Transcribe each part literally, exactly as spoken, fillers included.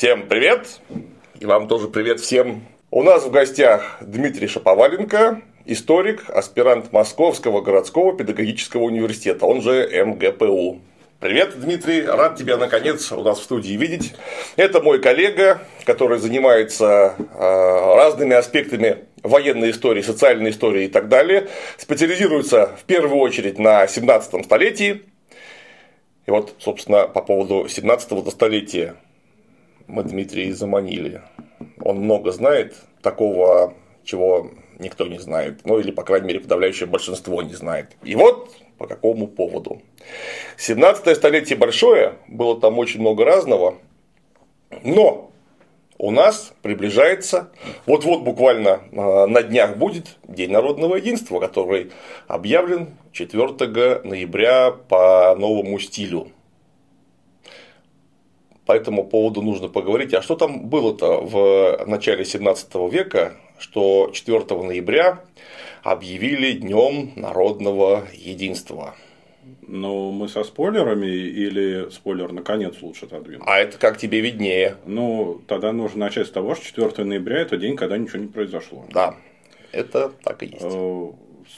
Всем привет! И вам тоже привет всем! У нас в гостях Дмитрий Шаповаленко, историк, аспирант Московского городского педагогического университета, он же МГПУ. Привет, Дмитрий, рад тебя наконец у нас в студии видеть. Это мой коллега, который занимается разными аспектами военной истории, социальной истории и так далее, специализируется в первую очередь на семнадцатом столетии. И вот, собственно, по поводу семнадцатого столетия мы Дмитрия и заманили. Он много знает такого, чего никто не знает, ну или, по крайней мере, подавляющее большинство не знает. И вот по какому поводу. семнадцатое столетие большое, было там очень много разного, но... У нас приближается, вот-вот буквально на днях будет День народного единства, который объявлен четвёртого ноября по новому стилю. По этому поводу нужно поговорить. А что там было-то в начале семнадцатого века, что четвёртого ноября объявили Днем народного единства? Ну, мы со спойлерами или спойлер наконец лучше отодвинуть? А это как тебе виднее? Ну, тогда нужно начать с того, что четвёртого ноября – это день, когда ничего не произошло. Да, это так и есть.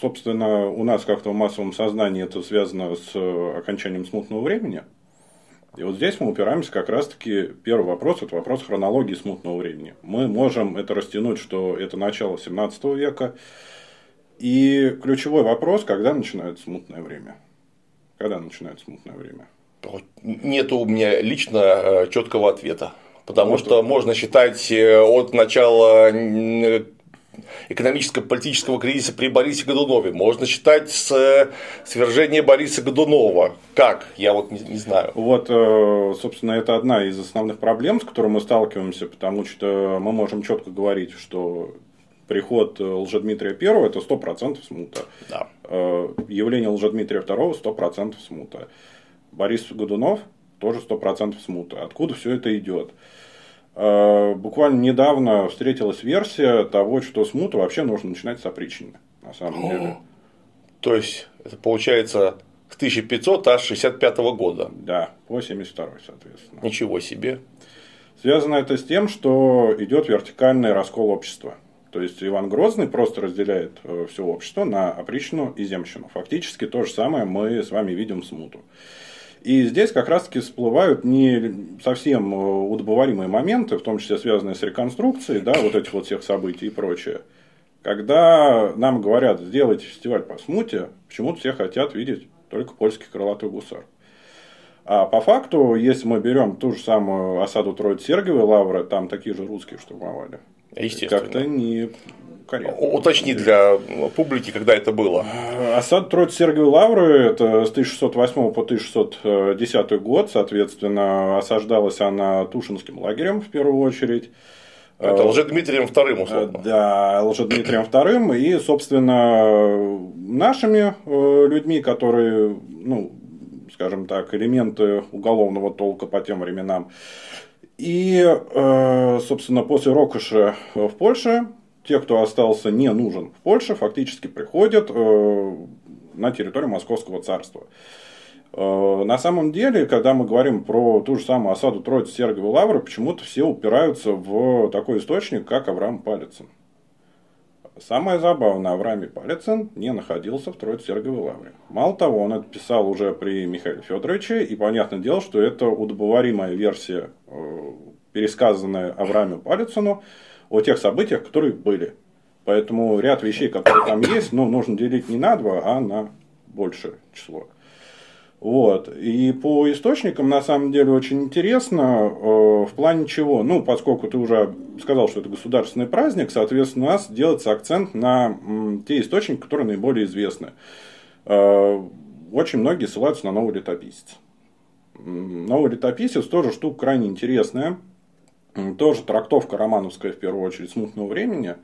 Собственно, у нас как-то в массовом сознании это связано с окончанием смутного времени. И вот здесь мы упираемся как раз-таки, первый вопрос – это вопрос хронологии смутного времени. Мы можем это растянуть, что это начало семнадцатого века. И ключевой вопрос – когда начинается смутное время? Когда начинается смутное время? Нету у меня лично четкого ответа. Потому что, что можно считать от начала экономического политического кризиса при Борисе Годунове. Можно считать с свержения Бориса Годунова. Как? Я вот не, не знаю. Вот, собственно, это одна из основных проблем, с которой мы сталкиваемся, потому что мы можем четко говорить, что приход Лжедмитрия Первого – это сто процентов смута. Да. Явление Лжедмитрия Второго – сто процентов смута. Борис Годунов – тоже сто процентов смута. Откуда все это идет? Буквально недавно встретилась версия того, что смуту вообще нужно начинать с опричнины. На самом О, деле. То есть, это получается с тысяча пятьсот шестьдесят пятого года. Да, по семьдесят второй, соответственно. Ничего себе. Связано это с тем, что идет вертикальный раскол общества. То есть, Иван Грозный просто разделяет все общество на опричнину и земщину. Фактически то же самое мы с вами видим в смуту. И здесь как раз-таки всплывают не совсем удобоваримые моменты, в том числе связанные с реконструкцией, да, вот этих вот всех событий и прочее. Когда нам говорят, сделайте фестиваль по смуте, почему-то все хотят видеть только польский крылатый гусар. А по факту, если мы берем ту же самую осаду Троице-Сергиевой лавры, там такие же русские штурмовали. Естественно. Как-то не корректно. Уточни для публики, когда это было. Осада Троице-Сергиевой лавры, это с тысяча шестьсот восьмого по тысяча шестьсот десятый год, соответственно, осаждалась она Тушинским лагерем в первую очередь. Это Лжедмитрием Вторым, условно. Да, Лжедмитрием Вторым и, собственно, нашими людьми, которые, ну, скажем так, элементы уголовного толка по тем временам. И, собственно, после рокоша в Польше, те, кто остался не нужен в Польше, фактически приходят на территорию Московского царства. На самом деле, когда мы говорим про ту же самую осаду Троице-Сергиевой лавры, почему-то все упираются в такой источник, как Авраам Палицын. Самое забавное, Авраам Палицын не находился в Троице-Сергиевой лавре. Мало того, он это писал уже при Михаиле Федоровиче, и понятное дело, что это удобоваримая версия, пересказанная Аврааму Палицыну, о тех событиях, которые были. Поэтому ряд вещей, которые там есть, ну, нужно делить не на два, а на большее число. Вот. И по источникам, на самом деле, очень интересно, э, в плане чего, ну, поскольку ты уже сказал, что это государственный праздник, соответственно, у нас делается акцент на м, те источники, которые наиболее известны. Э, очень многие ссылаются на Новый Летописец. Новый Летописец тоже штука крайне интересная, тоже трактовка романовская, в первую очередь, смутного времени.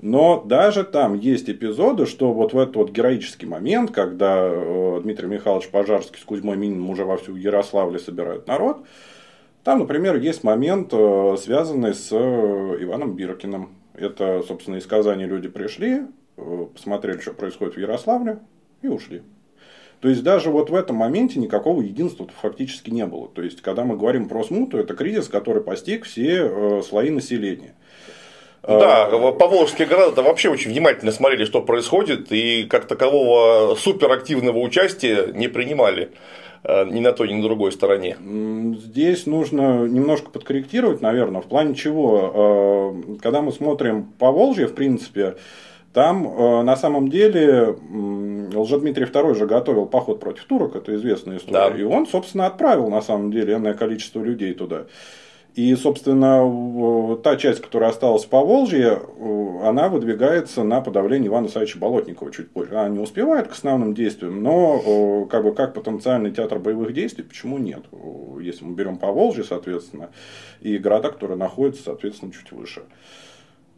Но даже там есть эпизоды, что вот в этот вот героический момент, когда Дмитрий Михайлович Пожарский с Кузьмой Мининым уже вовсю в Ярославле собирают народ, там, например, есть момент, связанный с Иваном Биркиным. Это, собственно, из Казани люди пришли, посмотрели, что происходит в Ярославле, и ушли. То есть даже вот в этом моменте никакого единства фактически не было. То есть когда мы говорим про смуту, это кризис, который постиг все э, слои населения. Да, поволжские города вообще очень внимательно смотрели, что происходит, и как такового суперактивного участия не принимали ни на той, ни на другой стороне. Здесь нужно немножко подкорректировать, наверное, в плане чего. Когда мы смотрим Поволжье, в принципе, там на самом деле Лжедмитрий Второй же готовил поход против турок, это известная история, да. И он, собственно, отправил на самом деле энное количество людей туда. И, собственно, та часть, которая осталась в Поволжье, она выдвигается на подавление Ивана Исаевича Болотникова чуть позже. Она не успевает к основным действиям, но как бы как потенциальный театр боевых действий, почему нет? Если мы берем Поволжье, соответственно, и города, которые находятся, соответственно, чуть выше.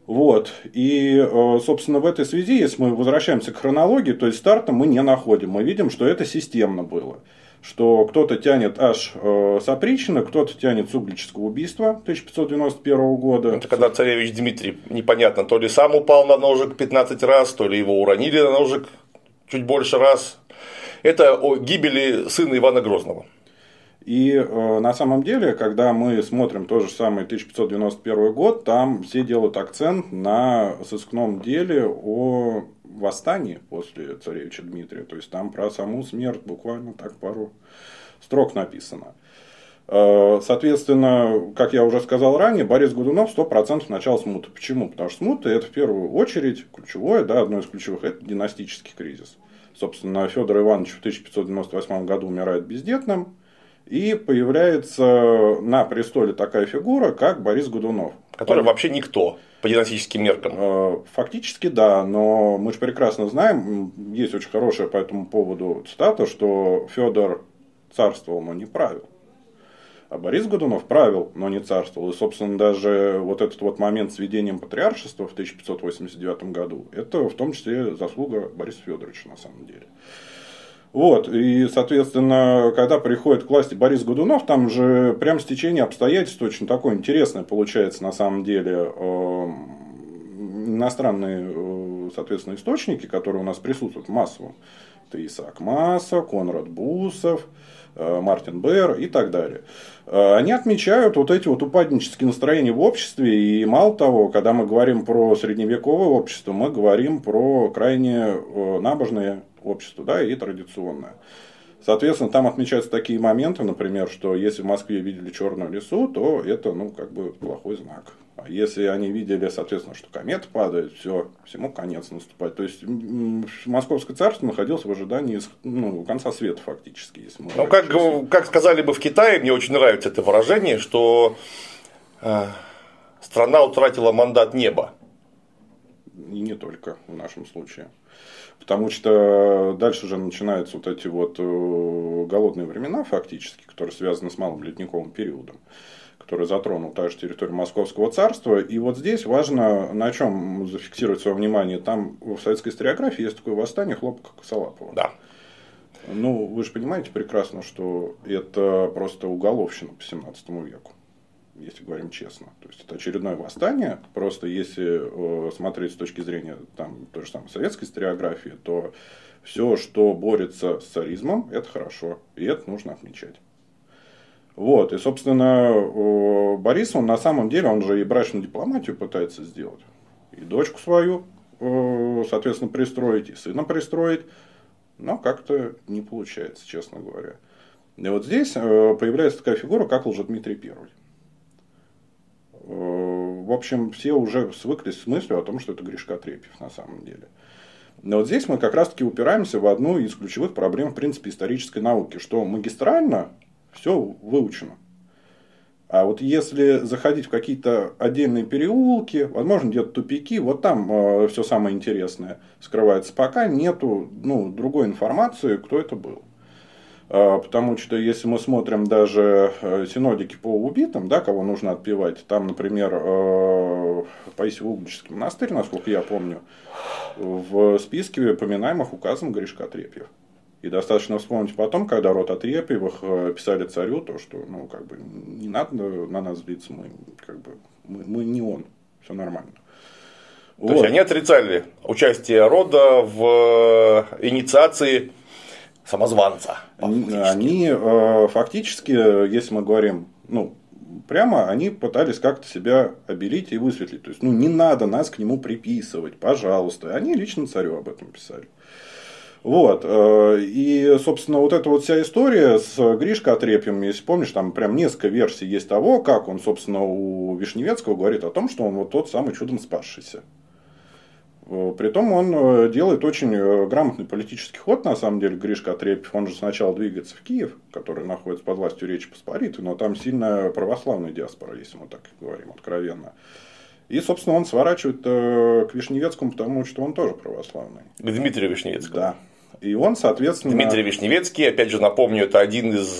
Вот. И, собственно, в этой связи, если мы возвращаемся к хронологии, то есть старта мы не находим. Мы видим, что это системно было. Что кто-то тянет аж э, с опричнина, кто-то тянет с углического убийства тысяча пятьсот девяносто первого года. Это когда царевич Дмитрий, непонятно, то ли сам упал на ножик пятнадцать раз, то ли его уронили на ножик чуть больше раз. Это о гибели сына Ивана Грозного. И э, на самом деле, когда мы смотрим то же самое тысяча пятьсот девяносто первый год, там все делают акцент на сыскном деле о восстании после царевича Дмитрия. То есть там про саму смерть буквально так пару строк написано. Соответственно, как я уже сказал ранее, Борис Годунов сто процентов начал смуты. Почему? Потому что смуты — это в первую очередь ключевое, да, одно из ключевых — это династический кризис. Собственно, Федор Иванович в тысяча пятьсот девяносто восьмом году умирает бездетным, и появляется на престоле такая фигура, как Борис Годунов. Который Борис... вообще никто по династическим меркам. Фактически, да. Но мы же прекрасно знаем, есть очень хорошая по этому поводу цитата, что Федор царствовал, но не правил. А Борис Годунов правил, но не царствовал. И, собственно, даже вот этот вот момент с введением патриаршества в тысяча пятьсот восемьдесят девятом году, это в том числе заслуга Бориса Федоровича на самом деле. Вот, и, соответственно, когда приходит к власти Борис Годунов, там же прям стечение обстоятельств очень такое интересное получается, на самом деле, иностранные, соответственно, источники, которые у нас присутствуют в массовом. Это Исаак Масса, Конрад Бусов, Мартин Берр и так далее. Они отмечают вот эти вот упаднические настроения в обществе. И мало того, когда мы говорим про средневековое общество, мы говорим про крайне набожное общество, да, и традиционное. Соответственно, там отмечаются такие моменты, например, что если в Москве видели черную лису, то это, ну, как бы плохой знак. А если они видели, соответственно, что комета падает, все, всему конец наступает. То есть Московское царство находилось в ожидании, ну, конца света, фактически. Если мы ну, как, как сказали бы в Китае, мне очень нравится это выражение, что э, страна утратила мандат неба. И не только в нашем случае. Потому что дальше уже начинаются вот эти вот голодные времена, фактически, которые связаны с малым ледниковым периодом, который затронул также территорию Московского царства. И вот здесь важно, на чем зафиксировать свое внимание. Там в советской историографии есть такое восстание Хлопка Косолапова. Да. Ну, вы же понимаете прекрасно, что это просто уголовщина по семнадцатому веку. Если говорим честно. То есть это очередное восстание. Просто если э, смотреть с точки зрения там, той же самой советской историографии, то все, что борется с царизмом, это хорошо. И это нужно отмечать. Вот. И, собственно, э, Борис, он на самом деле, он же и брачную дипломатию пытается сделать. И дочку свою, э, соответственно, пристроить, и сына пристроить. Но как-то не получается, честно говоря. И вот здесь э, появляется такая фигура, как Лжедмитрий Первый. В общем, все уже свыклись с мыслью о том, что это Гришка Отрепьев на самом деле. Но вот здесь мы как раз-таки упираемся в одну из ключевых проблем, в принципе, исторической науки, что магистрально все выучено. А вот если заходить в какие-то отдельные переулки, возможно, где-то тупики, вот там э, все самое интересное скрывается. Пока нету, ну, другой информации, кто это был. Потому что если мы смотрим даже синодики по убитым, да, кого нужно отпевать, там, например, Паисево-Углический монастырь, насколько я помню, в списке поминаемых указом Гришка Отрепьев. И достаточно вспомнить потом, когда род Отрепьевых писали царю, то, что, ну, как бы, не надо на нас злиться, мы, как бы, мы, мы не он, все нормально. Вот. То есть они отрицали участие рода в инициации самозванца. Они э, фактически, если мы говорим, ну, прямо они пытались как-то себя обелить и высветлить. То есть, ну, не надо нас к нему приписывать, пожалуйста. Они лично царю об этом писали. Вот. И, собственно, вот эта вот вся история с Гришкой Отрепьевым, если помнишь, там прям несколько версий есть того, как он, собственно, у Вишневецкого говорит о том, что он вот тот самый чудом спасшийся. Притом он делает очень грамотный политический ход, на самом деле, Гришка Отрепьев. Он же сначала двигается в Киев, который находится под властью Речи Посполитой, но там сильно православная диаспора, если мы так говорим откровенно. И, собственно, он сворачивает к Вишневецкому, потому что он тоже православный. К Дмитрию Вишневецкому. Да. И он, соответственно... Дмитрий Вишневецкий, опять же, напомню, это один из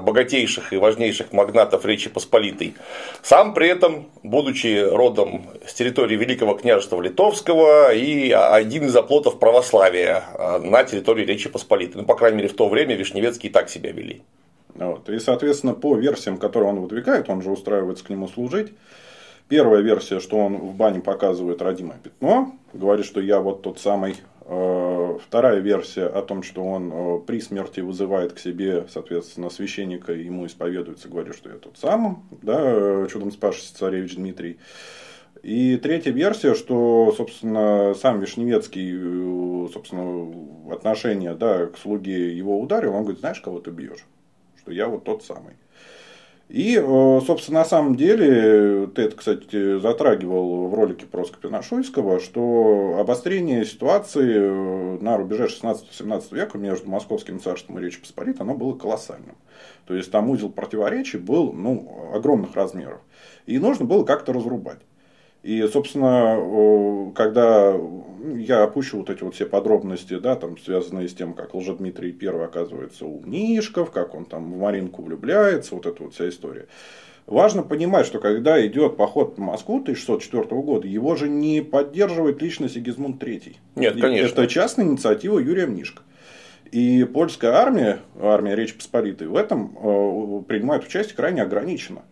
богатейших и важнейших магнатов Речи Посполитой. Сам при этом, будучи родом с территории Великого княжества Литовского и один из оплотов православия на территории Речи Посполитой. Ну, по крайней мере, в то время Вишневецкий так себя вели. Вот. И, соответственно, по версиям, которые он выдвигает, он же устраивается к нему служить. Первая версия, что он в бане показывает родимое пятно, говорит, что я вот тот самый... Вторая версия о том, что он при смерти вызывает к себе, соответственно, священника, и ему исповедуется, говорит, что я тот самый, да, чудом спасшийся царевич Дмитрий. И третья версия, что, собственно, сам Вишневецкий, собственно, отношение, да, к слуге его ударил, он говорит, знаешь, кого ты бьешь, что я вот тот самый. И, собственно, на самом деле, ты это, кстати, затрагивал в ролике про Скопина-Шуйского, что обострение ситуации на рубеже шестнадцатого-семнадцатого века между Московским царством и Речью Посполитой, оно было колоссальным. То есть, там узел противоречий был, ну, огромных размеров. И нужно было как-то разрубать. И, собственно, когда я опущу вот эти вот все подробности, да, там, связанные с тем, как Лжедмитрий Первый оказывается у Мнишков, как он там в Маринку влюбляется, вот эта вот вся история. Важно понимать, что когда идет поход по Москву тысяча шестьсот четвёртого года, его же не поддерживает лично Сигизмунд Третий. Нет, конечно. Это частная инициатива Юрия Мнишко. И польская армия, армия Речи Посполитой, в этом принимает участие крайне ограниченно.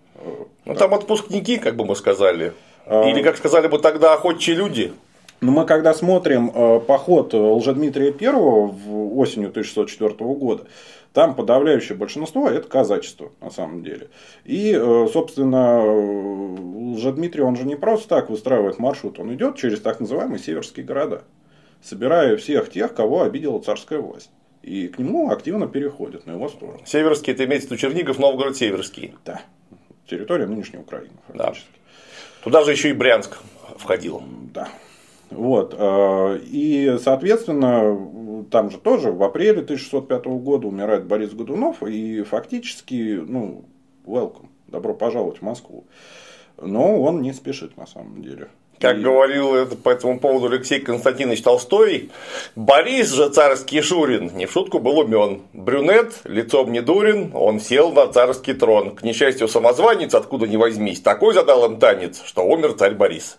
Ну, там отпускники, как бы мы сказали. Или, как сказали бы тогда, охотчие люди. Но мы когда смотрим поход Лжедмитрия Первого осенью тысяча шестьсот четвёртого года, там подавляющее большинство – это казачество, на самом деле. И, собственно, Лжедмитрий, он же не просто так выстраивает маршрут, он идет через так называемые северские города, собирая всех тех, кого обидела царская власть. И к нему активно переходят на его сторону. Северские – это имеется в виду Чернигов, Новгород, Северский. Да, территория нынешней Украины, фактически. Да. Туда же еще и Брянск входил. Да. Вот. И, соответственно, там же тоже в апреле тысяча шестьсот пятого года умирает Борис Годунов. И фактически, ну, welcome, добро пожаловать в Москву. Но он не спешит, на самом деле. Как и... говорил это по этому поводу Алексей Константинович Толстой, Борис же царский Шурин, не в шутку был умен. Брюнет, лицом не дурен, он сел на царский трон. К несчастью, самозванец, откуда ни возьмись, такой задал им танец, что умер царь Борис.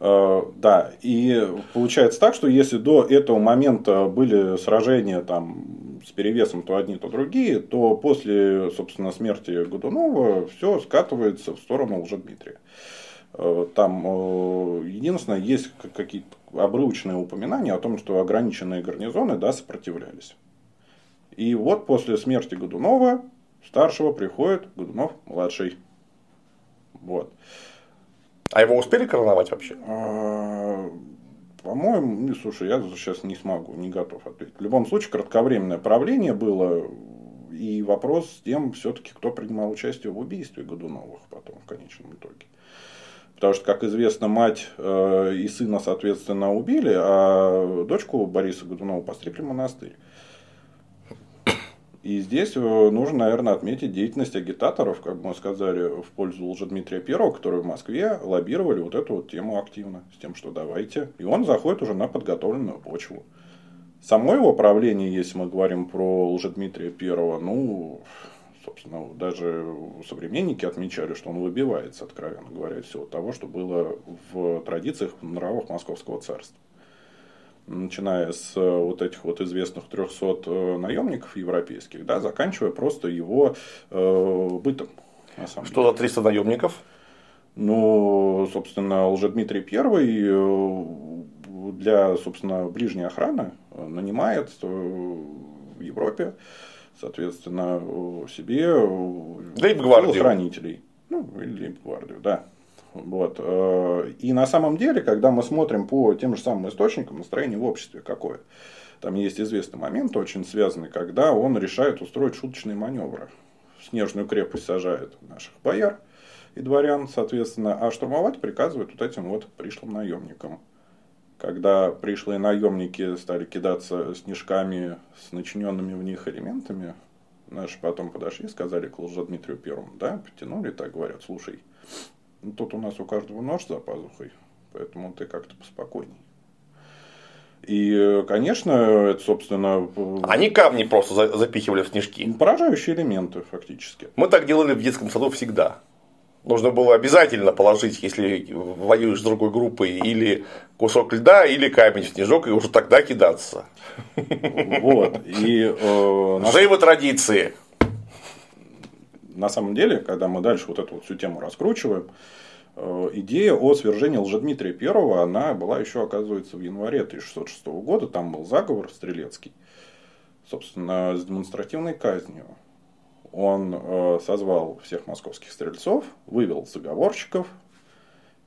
Да, и получается так, что если до этого момента были сражения там с перевесом то одни, то другие, то после, собственно, смерти Годунова все скатывается в сторону Лжедмитрия. Там единственное, есть какие-то обрывочные упоминания о том, что ограниченные гарнизоны, да, сопротивлялись. И вот после смерти Годунова старшего приходит Годунов младший. Вот. А его успели короновать вообще? По-моему, слушай, я сейчас не смогу, не готов ответить. В любом случае, кратковременное правление было. И вопрос с тем, все-таки, кто принимал участие в убийстве Годуновых потом в конечном итоге. Потому что, как известно, мать и сына, соответственно, убили, а дочку Бориса Годунова постригли в монастырь. И здесь нужно, наверное, отметить деятельность агитаторов, как мы сказали, в пользу Лжедмитрия Первого, которые в Москве лоббировали вот эту вот тему активно, с тем, что давайте. И он заходит уже на подготовленную почву. Само его правление, если мы говорим про Лжедмитрия Первого, ну... Собственно, даже современники отмечали, что он выбивается, откровенно говоря, из всего того, что было в традициях, в нравах Московского царства. Начиная с вот этих вот известных трёхсот наемников европейских, да, заканчивая просто его э, бытом. Что за триста наемников? Ну, собственно, Лжедмитрий Первый для, собственно, ближней охраны нанимает в Европе, соответственно, себе телохранителей. Ну, или лейб-гвардию, да. Вот. И на самом деле, когда мы смотрим по тем же самым источникам, настроение в обществе какое. Там есть известный момент, очень связанный, когда он решает устроить шуточные маневры. В Снежную крепость сажает наших бояр и дворян, соответственно, а штурмовать приказывает вот этим вот пришлым наемникам. Когда пришлые наемники стали кидаться снежками с начиненными в них элементами, наши потом подошли и сказали к Лжедмитрию Первому, да, потянули, так говорят, слушай, ну, тут у нас у каждого нож за пазухой, поэтому ты как-то поспокойней. И, конечно, это, собственно... Они камни просто за- запихивали в снежки. Поражающие элементы, фактически. Мы так делали в детском саду всегда. Нужно было обязательно положить, если воюешь с другой группой, или кусок льда, или камень в снежок, и уже тогда кидаться. Вот. И, э, на... Живы традиции. На самом деле, когда мы дальше вот эту вот всю тему раскручиваем, э, идея о свержении Лжедмитрия Первого, она была еще, оказывается, в январе тысяча шестьсот шестого года. Там был заговор стрелецкий, собственно, с демонстративной казнью. Он созвал всех московских стрельцов, вывел заговорщиков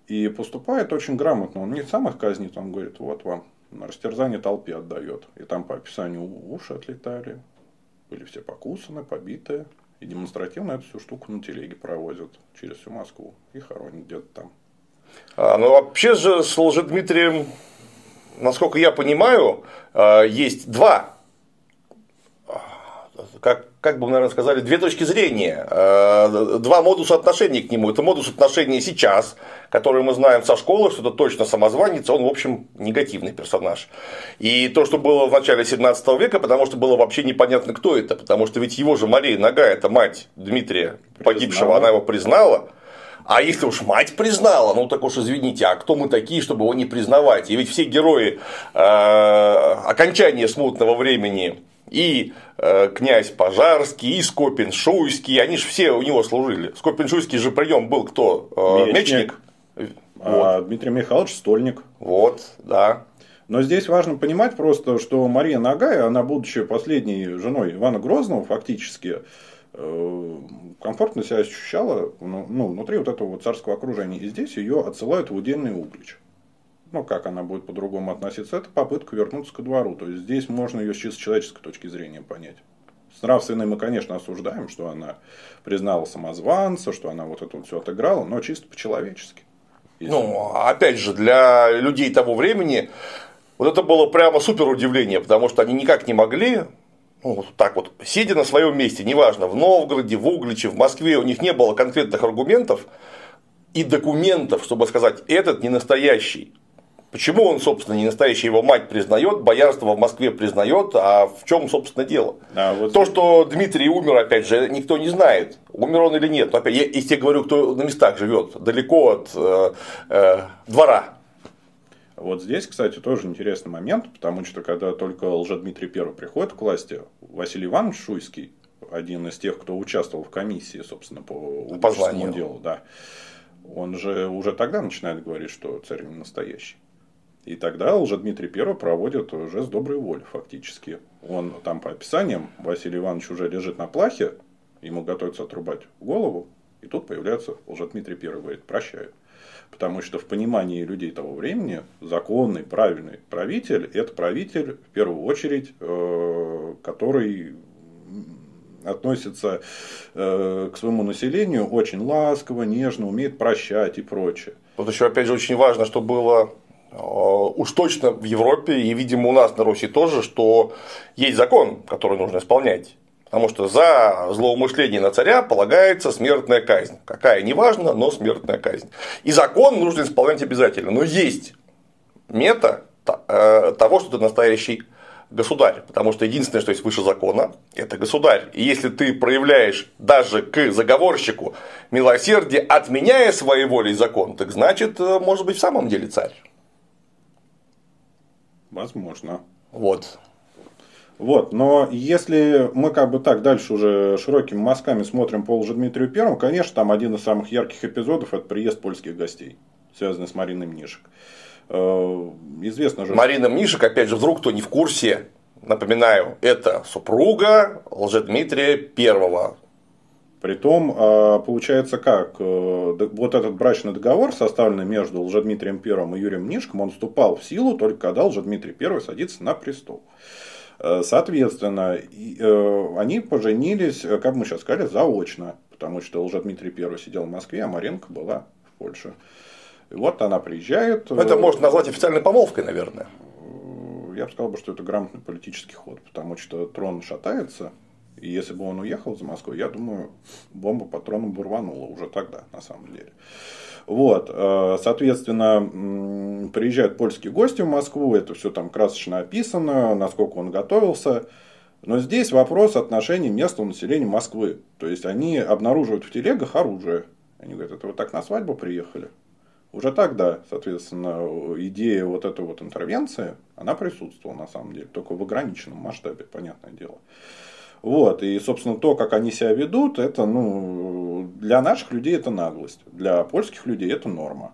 и поступает очень грамотно. Он не сам их казнит, он говорит, вот вам на растерзание толпе отдает. И там по описанию уши отлетали, были все покусаны, побиты. И демонстративно эту всю штуку на телеге провозят через всю Москву и хоронят где-то там. А, ну вообще же с Лжедмитрием, насколько я понимаю, есть два... Как, как бы, наверное, сказали, две точки зрения, два модуса отношения к нему. Это модус отношения сейчас, который мы знаем со школы, что это точно самозванец, он, в общем, негативный персонаж. И то, что было в начале семнадцатого века, потому что было вообще непонятно, кто это, потому что ведь его же Мария Нагая, это мать Дмитрия погибшего, признала. Она его признала. А если уж мать признала, ну так уж извините, а кто мы такие, чтобы его не признавать? И ведь все герои окончания смутного времени... И э, князь Пожарский, и Скопин-Шуйский, они же все у него служили. Скопин-Шуйский же при нем был кто? Э, мечник. мечник. А, вот. Дмитрий Михайлович Стольник. Вот, да. Но здесь важно понимать просто, что Мария Нагая, она, будучи последней женой Ивана Грозного, фактически э, комфортно себя ощущала ну, внутри вот этого вот царского окружения. И здесь ее отсылают в удельный Углич. Ну, как она будет по-другому относиться, это попытка вернуться ко двору. То есть, здесь можно ее чисто с человеческой точки зрения понять. С нравственной мы, конечно, осуждаем, что она признала самозванца, что она вот это вот все отыграла, но чисто по-человечески. Если... Ну, опять же, для людей того времени вот это было прямо супер удивление, потому что они никак не могли, ну, вот так вот, сидя на своем месте, неважно, в Новгороде, в Угличе, в Москве, у них не было конкретных аргументов и документов, чтобы сказать, этот не настоящий. Почему он, собственно, не настоящий, его мать признает, боярство в Москве признает, а в чем, собственно, дело? А вот... То, что Дмитрий умер, опять же, никто не знает, умер он или нет. Но, опять, я, если я говорю, кто на местах живет, далеко от э, э, двора. Вот здесь, кстати, тоже интересный момент, потому что когда только Лжедмитрий Первый приходит к власти, Василий Иванович Шуйский, один из тех, кто участвовал в комиссии, собственно, по уголовному делу, да, он же уже тогда начинает говорить, что царь не настоящий. И тогда Лжедмитрий Первый проводит жест доброй воли, фактически. Он там по описаниям, Василий Иванович уже лежит на плахе, ему готовится отрубать голову, и тут появляется Лжедмитрий Первый, говорит, прощаю. Потому что в понимании людей того времени законный, правильный правитель, это правитель, в первую очередь, который... относится э, к своему населению очень ласково, нежно, умеет прощать и прочее. Вот еще, опять же, очень важно, что было э, уж точно в Европе и, видимо, у нас на Руси тоже, что есть закон, который нужно исполнять. Потому что за злоумышление на царя полагается смертная казнь. Какая, неважно, но смертная казнь. И закон нужно исполнять обязательно. Но есть мета э, того, что ты настоящий государь, потому что единственное, что есть выше закона, это государь. И если ты проявляешь даже к заговорщику милосердие, отменяя своей волей закон, так значит, может быть, в самом деле царь. Возможно. Вот. Вот, но если мы как бы так дальше уже широкими мазками смотрим по Лжедмитрию Первому, конечно, там один из самых ярких эпизодов – это приезд польских гостей, связанный с Мариной Мнишек. известно же... Марина Мнишек, опять же, вдруг кто не в курсе, напоминаю, это супруга Лжедмитрия Первого. Притом, получается как, вот этот брачный договор, составленный между Лжедмитрием Первым и Юрием Мнишком, он вступал в силу только когда Лжедмитрий Первый садится на престол. Соответственно, они поженились, как мы сейчас сказали, заочно, потому что Лжедмитрий Первый сидел в Москве, а Маринка была в Польше. И вот она приезжает. Это можно назвать официальной помолвкой, наверное. Я бы сказал, что это грамотный политический ход, потому что трон шатается. И если бы он уехал за Москву, я думаю, бомба патроном бы рванула уже тогда, на самом деле. Вот, соответственно, приезжают польские гости в Москву, это все там красочно описано, насколько он готовился. Но здесь вопрос отношений местного населения Москвы. То есть, они обнаруживают в телегах оружие. Они говорят, это вы так на свадьбу приехали? Уже тогда, соответственно, идея вот этой вот интервенции, она присутствовала на самом деле, только в ограниченном масштабе, понятное дело. Вот, и, собственно, то, как они себя ведут, это, ну, для наших людей это наглость, для польских людей это норма.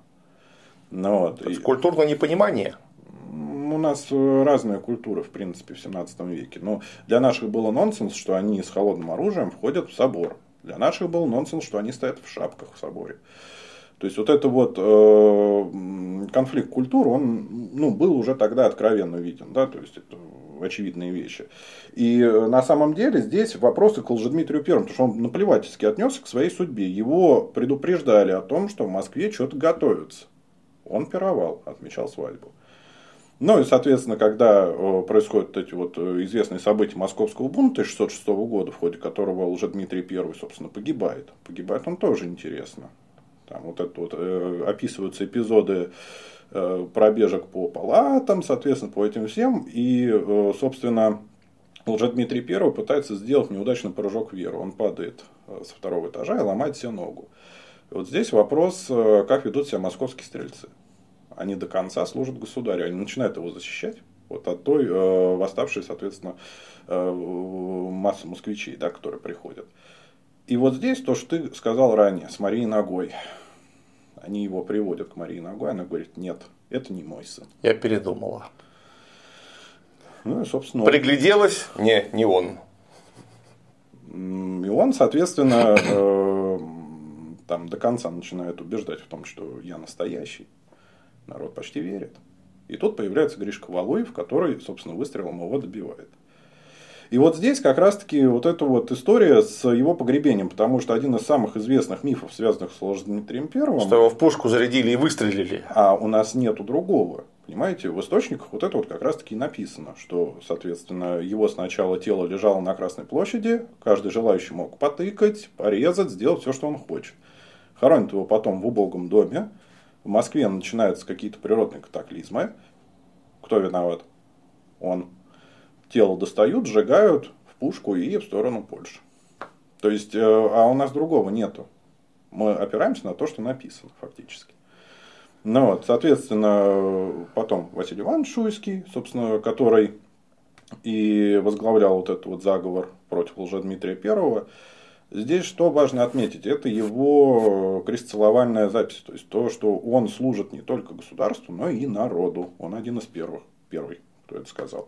Вот. То есть, культурное непонимание? У нас разная культура, в принципе, в семнадцатом веке. Но для наших было нонсенс, что они с холодным оружием входят в собор. Для наших был нонсенс, что они стоят в шапках в соборе. То есть, вот этот вот э, конфликт культур, он, ну, был уже тогда откровенно виден, да, то есть, это... очевидные вещи. И на самом деле здесь вопросы к Лжедмитрию Первому, потому что он наплевательски отнесся к своей судьбе. Его предупреждали о том, что в Москве что-то готовится. Он пировал, отмечал свадьбу. Ну и, соответственно, когда происходят эти вот известные события московского бунта тысяча шестьсот шестого года, в ходе которого Лжедмитрий Первый, собственно, погибает. Погибает он тоже интересно. Там вот это вот э, описываются эпизоды пробежек по палатам, соответственно, по этим всем. И, собственно, Лжедмитрий Первый пытается сделать неудачный прыжок в веру. Он падает со второго этажа и ломает себе ногу. И вот здесь вопрос, как ведут себя московские стрельцы. Они до конца служат государю, они начинают его защищать вот от той восставшей, соответственно, массы москвичей, да, которые приходят. И вот здесь то, что ты сказал ранее, с Марией Нагой. Они его приводят к Марии Нагой, она говорит, нет, это не мой сын. Я передумала. Ну, и, собственно... Пригляделась? Он... Не, не он. И он, соответственно, там до конца начинает убеждать в том, что я настоящий. Народ почти верит. И тут появляется Гришка Валуев, который, собственно, выстрелом его добивает. И вот здесь как раз-таки вот эта вот история с его погребением, потому что один из самых известных мифов, связанных с Лжедмитрием Первым... Что его в пушку зарядили и выстрелили. А у нас нету другого. Понимаете, в источниках вот это вот как раз-таки и написано, что, соответственно, его сначала тело лежало на Красной площади, каждый желающий мог потыкать, порезать, сделать все, что он хочет. Хоронят его потом в убогом доме. В Москве начинаются какие-то природные катаклизмы. Кто виноват? Он. Тело достают, сжигают в пушку и в сторону Польши. То есть, а у нас другого нету. Мы опираемся на то, что написано фактически. Ну вот, соответственно, потом Василий Иванович Шуйский, собственно, который и возглавлял вот этот вот заговор против Лжедмитрия Первого. Здесь что важно отметить, это его крестцеловальная запись. То есть, то, что он служит не только государству, но и народу. Он один из первых, первый, кто это сказал.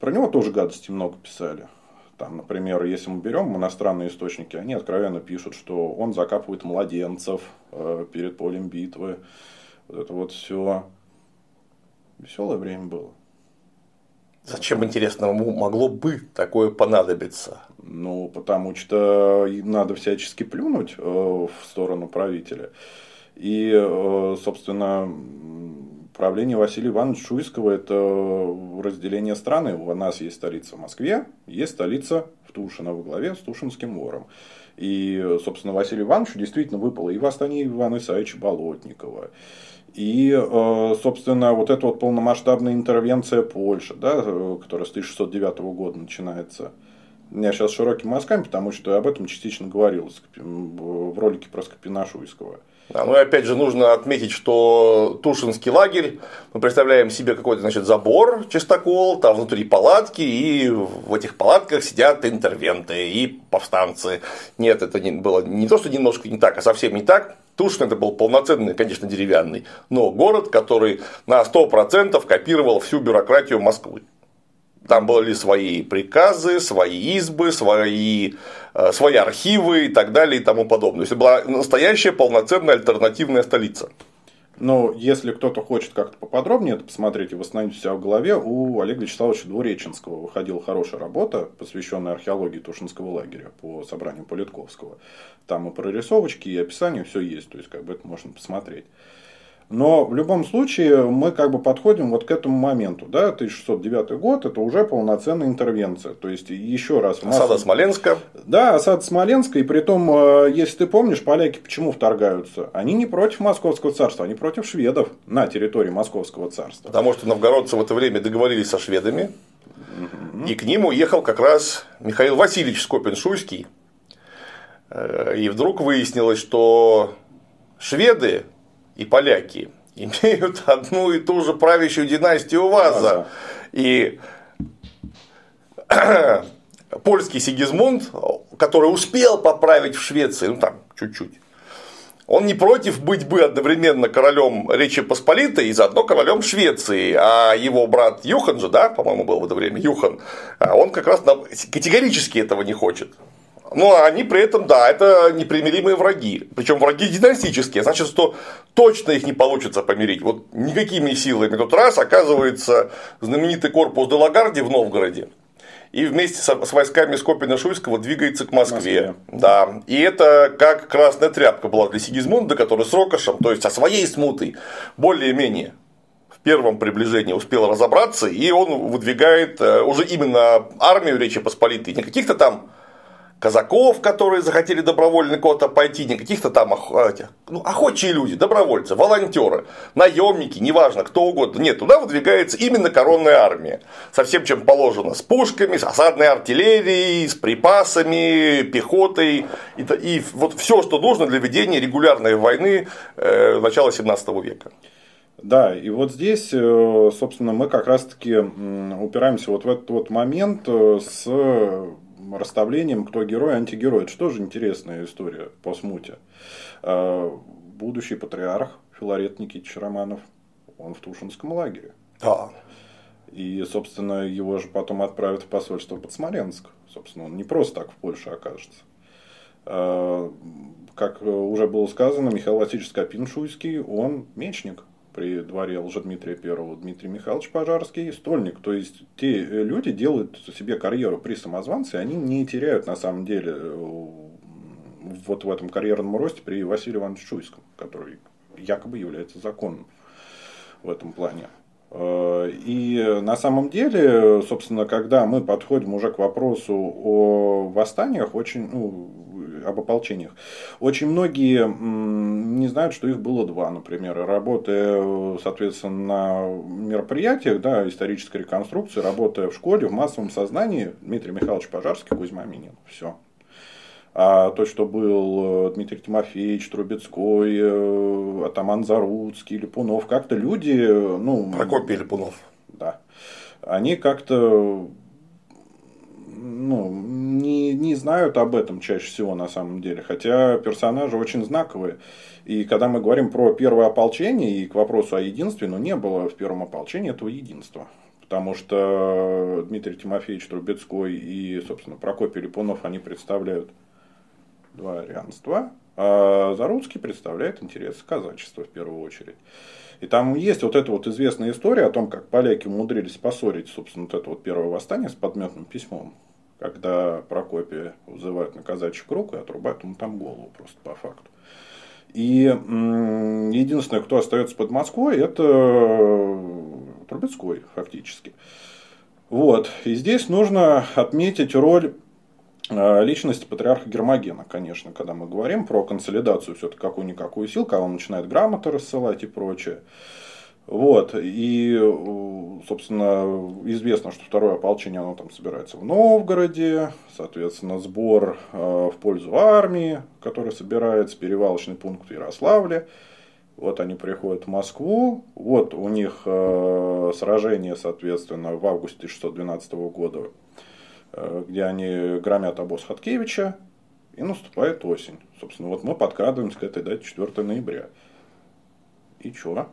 Про него тоже гадости много писали. Там, например, если мы берем иностранные источники, они откровенно пишут, что он закапывает младенцев перед полем битвы. Вот это вот все. Веселое время было. Зачем, интересно, ему могло бы такое понадобиться? Ну, потому что им надо всячески плюнуть в сторону правителя. И, собственно... Правление Василия Ивановича Шуйского – это разделение страны. У нас есть столица в Москве, есть столица в Тушино во главе с Тушинским вором. И, собственно, Василию Ивановичу действительно выпало и восстание Ивана Исаевича Болотникова. И, собственно, вот эта вот полномасштабная интервенция Польши, да, которая с тысяча шестьсот девятого года начинается. Я сейчас широкими мазками, потому что об этом частично говорилось в ролике про Скопина-Шуйского. Да, ну и опять же нужно отметить, что Тушинский лагерь, мы представляем себе какой-то, значит, забор, чистокол, там внутри палатки, и в этих палатках сидят интервенты и повстанцы. Нет, это было не то, что немножко не так, а совсем не так. Тушин это был полноценный, конечно, деревянный, но город, который на сто процентов копировал всю бюрократию Москвы. Там были свои приказы, свои избы, свои, э, свои архивы и так далее и тому подобное. То есть, была настоящая полноценная альтернативная столица. Но если кто-то хочет как-то поподробнее это посмотреть и восстановить себя в голове, у Олега Вячеславовича Двуреченского выходила хорошая работа, посвященная археологии Тушинского лагеря по собранию Политковского. Там и прорисовочки, и описание, все есть, то есть как бы это можно посмотреть. Но в любом случае мы как бы подходим вот к этому моменту, да, тысяча шестьсот девятый год, это уже полноценная интервенция, то есть еще раз. Нас... Осада Смоленска. Да, осада Смоленска, и при том, если ты помнишь, поляки почему вторгаются? Они не против Московского царства, они против шведов на территории Московского царства. Потому что новгородцы в это время договорились со шведами, и к ним уехал как раз Михаил Васильевич Скопин-Шуйский, и вдруг выяснилось, что шведы и поляки имеют одну и ту же правящую династию Ваза. И польский Сигизмунд, который успел поправить в Швеции, ну там чуть-чуть, он не против быть бы одновременно королем Речи Посполитой и заодно королем Швеции, а его брат Юхан же, да, по-моему, был в это время Юхан, он как раз категорически этого не хочет. Но они при этом, да, это непримиримые враги. Причем враги династические. Значит, что точно их не получится помирить. Вот никакими силами. Тот раз оказывается знаменитый корпус де Лагарди в Новгороде. И вместе с войсками Скопина-Шуйского двигается к Москве. Москве. Да. И это как красная тряпка была для Сигизмунда, который с Рокошем, то есть со своей смутой, более-менее в первом приближении успел разобраться. И он выдвигает уже именно армию Речи Посполитой. Не каких-то там казаков, которые захотели добровольно куда-то пойти, не каких-то там ну, охочие люди, добровольцы, волонтеры, наемники, неважно, кто угодно. Нет, туда выдвигается именно коронная армия. Со всем, чем положено. С пушками, с осадной артиллерией, с припасами, пехотой. И, и вот все, что нужно для ведения регулярной войны э, начала семнадцатого века. Да, и вот здесь, собственно, мы как раз-таки упираемся вот в этот вот момент с расставлением, кто герой, антигерой. Это же тоже интересная история по смуте. Будущий патриарх Филарет Никитич Романов, он в Тушинском лагере. Да. И, собственно, его же потом отправят в посольство под Смоленск. Собственно, он не просто так в Польше окажется. Как уже было сказано, Михаил Васильевич Скопин-Шуйский, он мечник при дворе Лжедмитрия Первого, Дмитрий Михайлович Пожарский, стольник. То есть, те люди делают себе карьеру при самозванце, они не теряют, на самом деле, вот в этом карьерном росте при Василии Ивановиче Шуйском, который якобы является законным в этом плане. И на самом деле, собственно, когда мы подходим уже к вопросу о восстаниях, очень, ну, об ополчениях, очень многие не знают, что их было два, например. Работая, соответственно, на мероприятиях, да, исторической реконструкции, работая в школе, в массовом сознании, Дмитрий Михайлович Пожарский, Кузьма Минин, все. А то, что был Дмитрий Тимофеевич Трубецкой, Атаман Заруцкий, Липунов, как-то люди... Ну, Прокопий Липунов. Да. Они как-то ну, не, не знают об этом чаще всего на самом деле, хотя персонажи очень знаковые. И когда мы говорим про первое ополчение и к вопросу о единстве, но ну, не было в первом ополчении этого единства. Потому что Дмитрий Тимофеевич Трубецкой и, собственно, Прокопий Липунов, они представляют дворянство, а Заруцкий представляет интересы казачества в первую очередь. И там есть вот эта вот известная история о том, как поляки умудрились поссорить, собственно, вот это вот первое восстание с подметным письмом, когда Прокопия вызывают на казачий круг и отрубают ему там голову просто по факту. И единственное, кто остается под Москвой, это Трубецкой фактически. Вот. И здесь нужно отметить роль личности патриарха Гермогена, конечно, когда мы говорим про консолидацию все-таки какую-никакую сил, когда он начинает грамоты рассылать и прочее. Вот, и, собственно, известно, что второе ополчение, оно там собирается в Новгороде, соответственно, сбор в пользу армии, который собирается, перевалочный пункт в Ярославле, вот они приходят в Москву, вот у них сражение, соответственно, в августе тысяча шестьсот двенадцатого года, где они громят обоз Ходкевича, и наступает осень. Собственно, вот мы подкрадываемся к этой дате четвёртого ноября. И чё?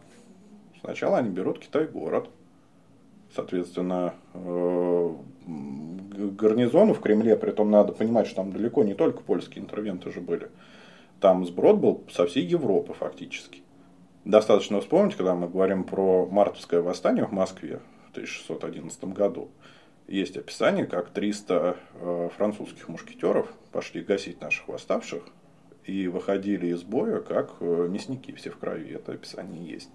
Сначала они берут Китай-город. Соответственно, гарнизону в Кремле, притом надо понимать, что там далеко не только польские интервенты же были. Там сброд был со всей Европы фактически. Достаточно вспомнить, когда мы говорим про мартовское восстание в Москве в тысяча шестьсот одиннадцатом году. Есть описание, как триста французских мушкетеров пошли гасить наших восставших. И выходили из боя, как мясники, все в крови. Это описание есть.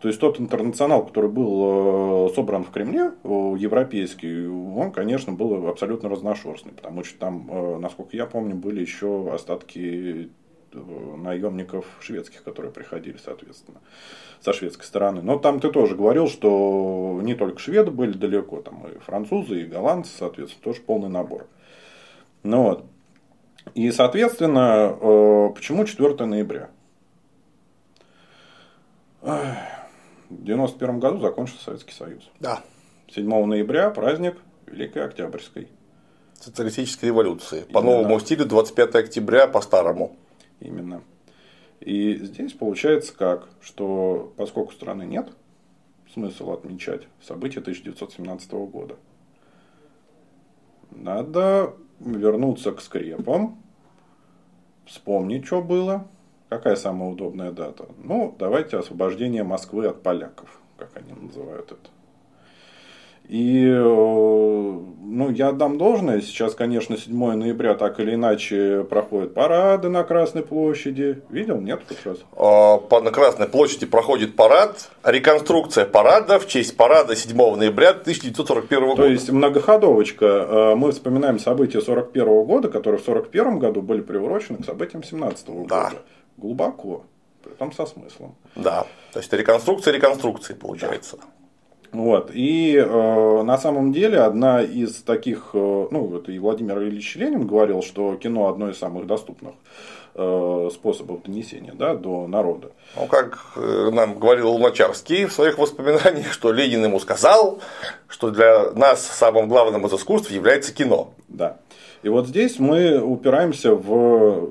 То есть, тот интернационал, который был собран в Кремле, европейский, он, конечно, был абсолютно разношерстный. Потому что там, насколько я помню, были еще остатки наемников шведских, которые приходили, соответственно, со шведской стороны. Но там ты тоже говорил, что не только шведы были далеко, там и французы, и голландцы, соответственно, тоже полный набор. Ну вот. И, соответственно, почему четвёртого ноября? В девяносто первом году закончился Советский Союз. Да. седьмого ноября праздник Великой Октябрьской. Социалистической революции. Именно. По новому стилю двадцать пятого октября по-старому. Именно. И здесь получается как, что поскольку страны нет, смысл отмечать события тысяча девятьсот семнадцатого года. Надо вернуться к скрепам, вспомнить, что было. Какая самая удобная дата? Ну, давайте освобождение Москвы от поляков, как они называют это. И, ну, я отдам должное, сейчас, конечно, седьмого ноября так или иначе проходят парады на Красной площади. Видел? Нет? Сейчас. На Красной площади проходит парад, реконструкция парада в честь парада седьмого ноября тысяча девятьсот сорок первого года. То есть, многоходовочка. Мы вспоминаем события сорок первого года, которые в сорок первом году были приурочены к событиям семнадцатого года. Да. Глубоко, притом со смыслом. Да, то есть, реконструкция реконструкции получается. Да. Вот. И э, на самом деле одна из таких, э, ну, это и Владимир Ильич Ленин говорил, что кино одно из самых доступных э, способов донесения, да, до народа. Ну, как нам говорил Луначарский в своих воспоминаниях, что Ленин ему сказал, что для нас самым главным из искусств является кино. Да. И вот здесь мы упираемся в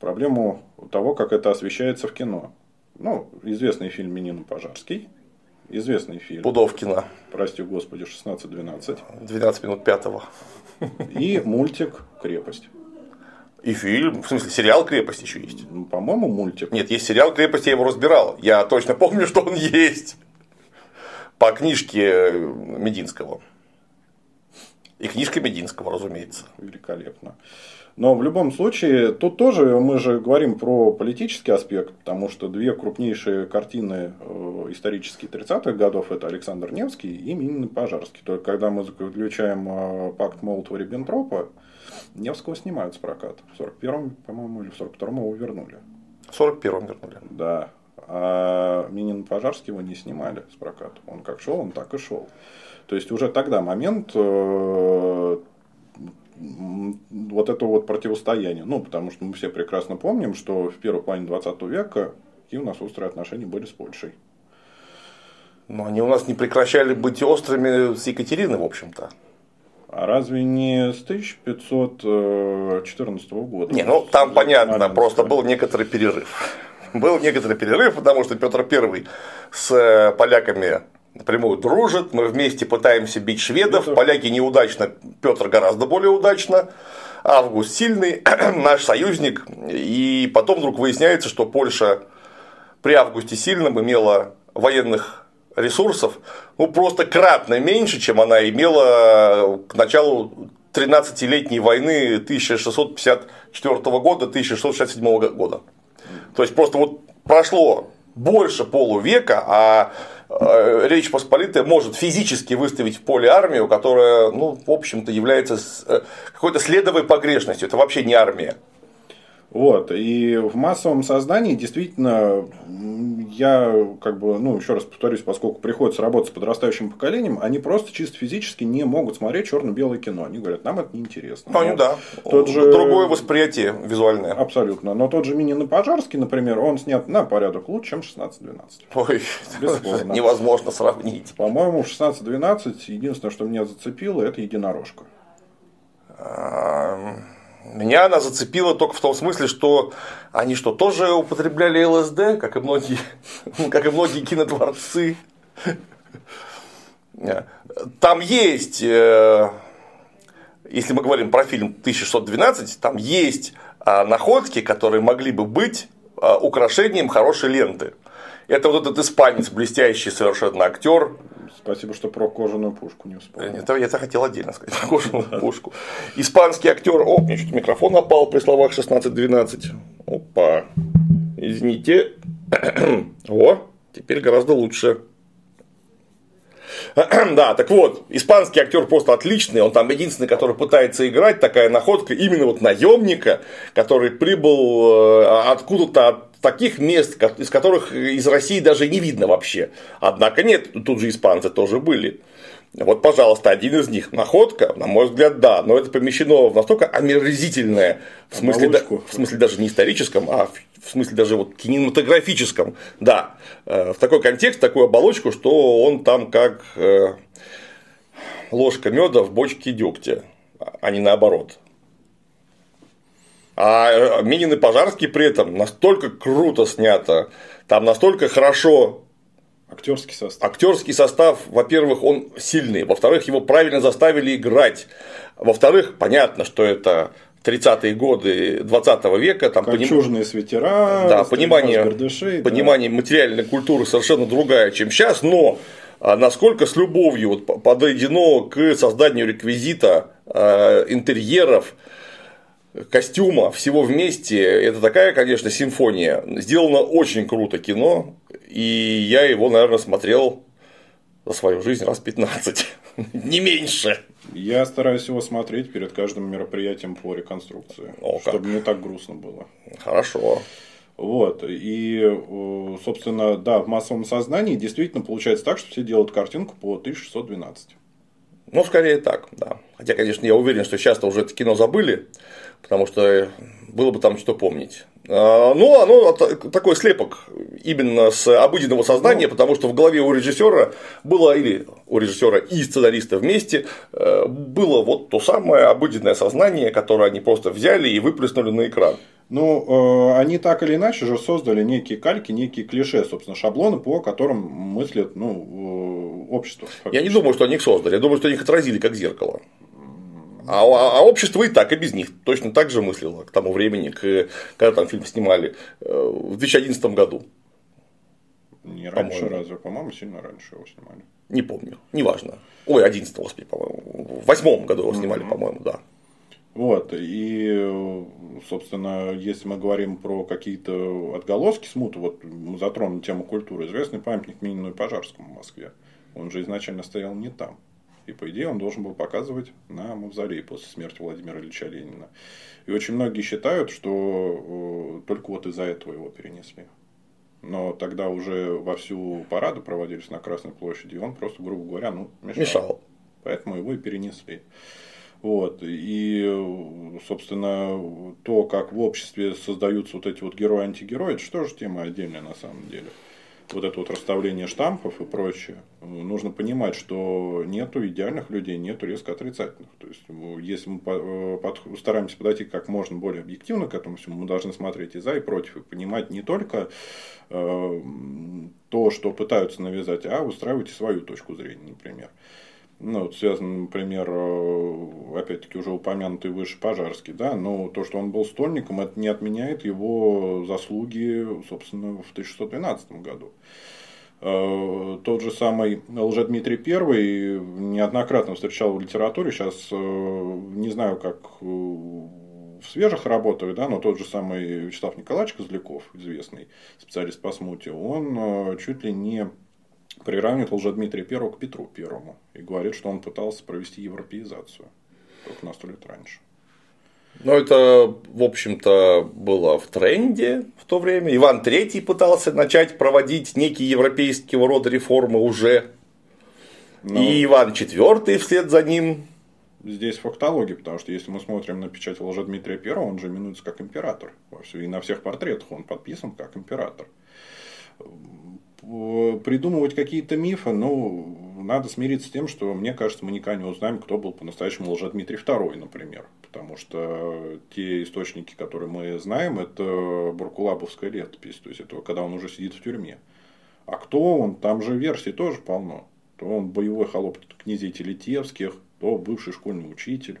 проблему того, как это освещается в кино. Ну, известный фильм Минина «Пожарский». Известный фильм. Пудовкина. Прости господи, шестнадцать двенадцать. двенадцать минут пятого. И мультик «Крепость». И фильм, в смысле, сериал «Крепость» еще есть. Ну, по-моему, мультик. Нет, есть сериал «Крепость», я его разбирал. Я точно помню, что он есть. По книжке Мединского. И книжка Мединского, разумеется. Великолепно. Но в любом случае, тут тоже мы же говорим про политический аспект, потому что две крупнейшие картины исторические тридцатых годов – это Александр Невский и Минин и Пожарский. Только когда мы заключаем пакт Молотова-Риббентропа, Невского снимают с проката. В сорок первом, по-моему, или в сорок втором его вернули. В сорок первом вернули. Да. А Минин и Пожарский его не снимали с проката. Он как шел, он так и шел. То есть, уже тогда момент... вот это вот противостояние. Ну, потому что мы все прекрасно помним, что в первой половине двадцатого века какие у нас острые отношения были с Польшей. Но они у нас не прекращали быть острыми с Екатерины, в общем-то. А разве не с тысяча пятьсот четырнадцатого года? Не, ну там понятно, просто был некоторый перерыв. Был некоторый перерыв, потому что Петр Первый с поляками напрямую дружит, мы вместе пытаемся бить шведов, Петр. Поляки неудачно, Петр гораздо более удачно, Август сильный, наш союзник, и потом вдруг выясняется, что Польша при Августе сильном имела военных ресурсов, ну просто кратно меньше, чем она имела к началу тринадцатилетней войны тысяча шестьсот пятьдесят четвёртого года, тысяча шестьсот шестьдесят седьмого года. То есть просто вот прошло больше полувека, а Речь Посполитая может физически выставить в поле армию, которая, ну, в общем-то, является какой-то следовой погрешностью. Это вообще не армия. Вот. И в массовом сознании действительно я, как бы, ну, еще раз повторюсь, поскольку приходится работать с подрастающим поколением, они просто чисто физически не могут смотреть черно-белое кино. Они говорят, нам это неинтересно. Ну, да. Тот же... Другое восприятие визуальное. Абсолютно. Но тот же Минин и Пожарский, например, он снят на порядок лучше, чем шестнадцать двенадцать. Ой, бесспорно. Невозможно сравнить. По-моему, в шестнадцать двенадцать единственное, что меня зацепило, это единорожка. Меня она зацепила только в том смысле, что они что, тоже употребляли ЛСД, как и многие, как и многие кинотворцы. Там есть, если мы говорим про фильм тысяча шестьсот двенадцать, там есть находки, которые могли бы быть украшением хорошей ленты. Это вот этот испанец, блестящий совершенно актер. Спасибо, что про кожаную пушку не успел. Нет, я это хотел отдельно сказать, про кожаную пушку. Испанский актер. О, мне что-то микрофон напал при словах шестнадцать двенадцать. Опа. Извините. О, теперь гораздо лучше. Да, так вот, испанский актер просто отличный, он там единственный, который пытается играть, такая находка именно вот наемника, который прибыл откуда-то от таких мест, из которых из России даже не видно вообще. Однако нет, тут же испанцы тоже были. Вот, пожалуйста, один из них. Находка, на мой взгляд, да, но это помещено в настолько омерзительное, в смысле, да, в смысле даже не историческом, а в смысле даже вот кинематографическом, да, в такой контекст, в такую оболочку, что он там как ложка меда в бочке дегтя, а не наоборот. А Минин и Пожарский при этом настолько круто снято, там настолько хорошо. Актерский состав. Актерский состав, во-первых, он сильный, во-вторых, его правильно заставили играть. Во-вторых, понятно, что это тридцатые годы двадцатого века. Там кольчужные поним... свитера, да, понимание, бердышей, понимание да. материальной культуры совершенно другая, чем сейчас, но насколько с любовью вот подойдено к созданию реквизита, интерьеров, костюма, всего вместе, это такая, конечно, симфония. Сделано очень круто кино, и я его, наверное, смотрел за свою жизнь раз пятнадцать, не меньше. Я стараюсь его смотреть перед каждым мероприятием по реконструкции, О, чтобы как. не так грустно было. Хорошо. Вот, и, собственно, да, в массовом сознании действительно получается так, что все делают картинку по тысяча шестьсот двенадцать. Ну, скорее так, да. Хотя, конечно, я уверен, что сейчас-то уже это кино забыли, потому что было бы там что помнить. Но оно такой слепок именно с обыденного сознания, ну, потому что в голове у режиссера было, или у режиссера и сценариста вместе, было вот то самое обыденное сознание, которое они просто взяли и выплеснули на экран. Ну, они так или иначе же создали некие кальки, некие клише, собственно, шаблоны, по которым мыслят, ну, общество. Фактически. Я не думаю, что они их создали, я думаю, что они их отразили как зеркало. А, а, а общество и так, и без них точно так же мыслило к тому времени, к, когда там фильм снимали, в две тысячи одиннадцатом году. Не раньше, по-моему. разве, по-моему, сильно раньше его снимали. Не помню, неважно. Ой, одиннадцатом, по-моему, в восьмом году его снимали, mm-hmm. по-моему, да. Вот, и, собственно, если мы говорим про какие-то отголоски смуты, вот мы затронули тему культуры, известный памятник Минину и Пожарскому в Москве, он же изначально стоял не там, и, по идее, он должен был показывать на мавзолее после смерти Владимира Ильича Ленина. И очень многие считают, что только вот из-за этого его перенесли. Но тогда уже вовсю парады проводились на Красной площади, и он просто, грубо говоря, ну, мешал. мешал. Поэтому его и перенесли. Вот. И, собственно, то, как в обществе создаются вот эти вот герои-антигерои, это же тоже тема отдельная на самом деле. Вот это вот расставление штампов и прочее. Нужно понимать, что нету идеальных людей, нету резко отрицательных. То есть, если мы стараемся подойти как можно более объективно к этому всему, мы должны смотреть и за, и против, и понимать не только то, что пытаются навязать, а устраивать и свою точку зрения, например. Ну, вот связан, например, опять-таки уже упомянутый выше Пожарский, да, но то, что он был стольником, это не отменяет его заслуги, собственно, в тысяча шестьсот двенадцатом году. Тот же самый Лжедмитрий Первый неоднократно встречал в литературе, сейчас не знаю, как в свежих работах, да, но тот же самый Вячеслав Николаевич Козляков, известный специалист по смуте, он чуть ли не... приравнивает Лжедмитрия Первого к Петру Первому и говорит, что он пытался провести европеизацию только на сто лет раньше. Ну, это, в общем-то, было в тренде в то время. Иван Третий пытался начать проводить некие европейские рода реформы уже. Но... И Иван Четвертый вслед за ним. Здесь фактология, потому что если мы смотрим на печать Лжедмитрия Первого, он же именуется как император. И на всех портретах он подписан как император. Придумывать какие-то мифы, ну, надо смириться с тем, что, мне кажется, мы никогда не узнаем, кто был по-настоящему Лжедмитрий Второй, например. Потому что те источники, которые мы знаем, это Буркулабовская летопись, то есть это когда он уже сидит в тюрьме. А кто он? Там же версий тоже полно. То он боевой холоп князей Телетевских, то бывший школьный учитель.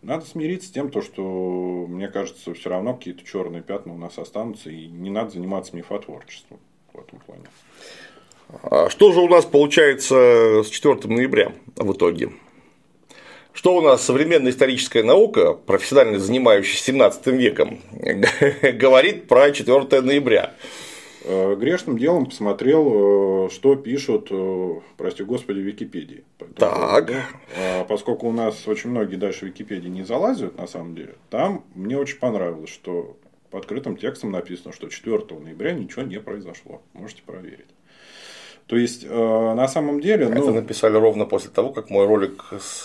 Надо смириться с тем, то, что, мне кажется, все равно какие-то черные пятна у нас останутся, и не надо заниматься мифотворчеством в этом плане. А что же у нас получается с четвёртого ноября в итоге? Что у нас современная историческая наука, профессионально занимающаяся семнадцатым веком, говорит про четвёртого ноября? Грешным делом посмотрел, что пишут, прости господи, в Википедии. Так. Поскольку у нас очень многие дальше в Википедии не залазят, на самом деле, там мне очень понравилось, что по открытым текстам написано, что четвёртого ноября ничего не произошло. Можете проверить. То есть, на самом деле... Это ну... написали ровно после того, как мой ролик с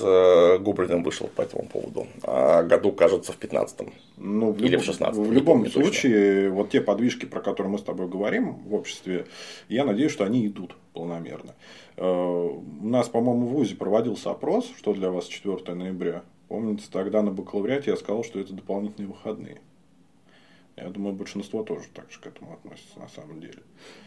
Губриным вышел по этому поводу. А году, кажется, в пятнадцатом. Ну, в или люб... в шестнадцатом. В любом случае, точно. Вот те подвижки, про которые мы с тобой говорим в обществе, я надеюсь, что они идут полномерно. У нас, по-моему, в ВУЗе проводился опрос, что для вас четвёртого ноября. Помните, тогда на бакалавриате я сказал, что это дополнительные выходные. Я думаю, большинство тоже так же к этому относится, на самом деле.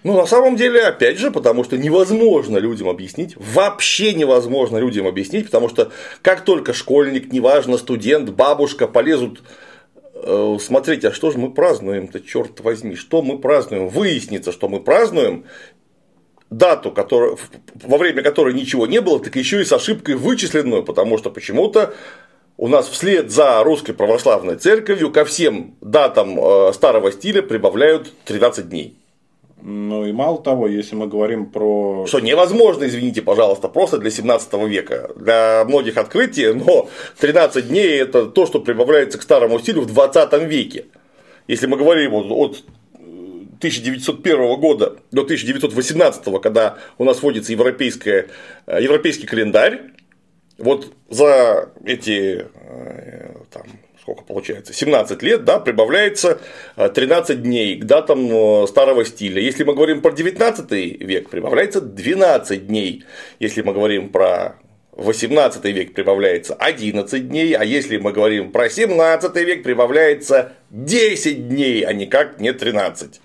Ну, на самом деле, опять же, потому что невозможно людям объяснить, вообще невозможно людям объяснить, потому что как только школьник, неважно, студент, бабушка полезут э, смотреть, а что же мы празднуем-то, черт возьми, что мы празднуем, выяснится, что мы празднуем дату, которая, во время которой ничего не было, так еще и с ошибкой вычисленную, потому что почему-то у нас вслед за Русской Православной Церковью ко всем датам старого стиля прибавляют тринадцать дней. Ну и мало того, если мы говорим про... Что невозможно, извините, пожалуйста, просто для семнадцатого века. Для многих открытий, но тринадцать дней – это то, что прибавляется к старому стилю в двадцатом веке. Если мы говорим от тысяча девятьсот первого года до тысяча девятьсот восемнадцатого, когда у нас вводится европейская, европейский календарь, вот за эти, там, сколько получается, семнадцать лет, да, прибавляется тринадцать дней к датам старого стиля. Если мы говорим про девятнадцатый век, прибавляется двенадцать дней. Если мы говорим про восемнадцатый век, прибавляется одиннадцать дней. А если мы говорим про семнадцатый век, прибавляется десять дней, а никак не тринадцать.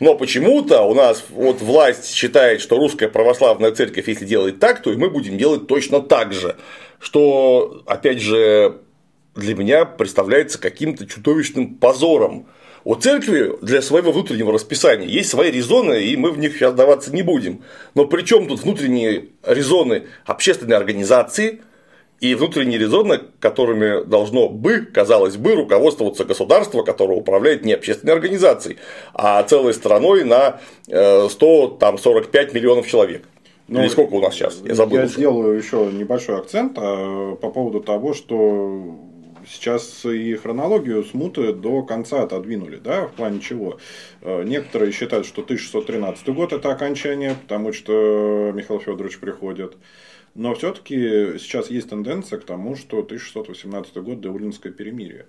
Но почему-то у нас вот власть считает, что Русская Православная Церковь, если делает так, то и мы будем делать точно так же, что, опять же, для меня представляется каким-то чудовищным позором. У церкви для своего внутреннего расписания есть свои резоны, и мы в них сейчас даваться не будем. Но при чем тут внутренние резоны общественной организации и внутренние резоны, которыми должно бы, казалось бы, руководствоваться государство, которое управляет не общественной организацией, а целой страной на сто сорок пять миллионов человек. Ну, или сколько у нас сейчас? Я забыл. Я уже сделаю еще небольшой акцент по поводу того, что сейчас и хронологию смуты до конца отодвинули, да, в плане чего. Некоторые считают, что тысяча шестьсот тринадцатый год – это окончание, потому что Михаил Федорович приходит. Но все-таки сейчас есть тенденция к тому, что тысяча шестьсот восемнадцатый год – Даулинское перемирие.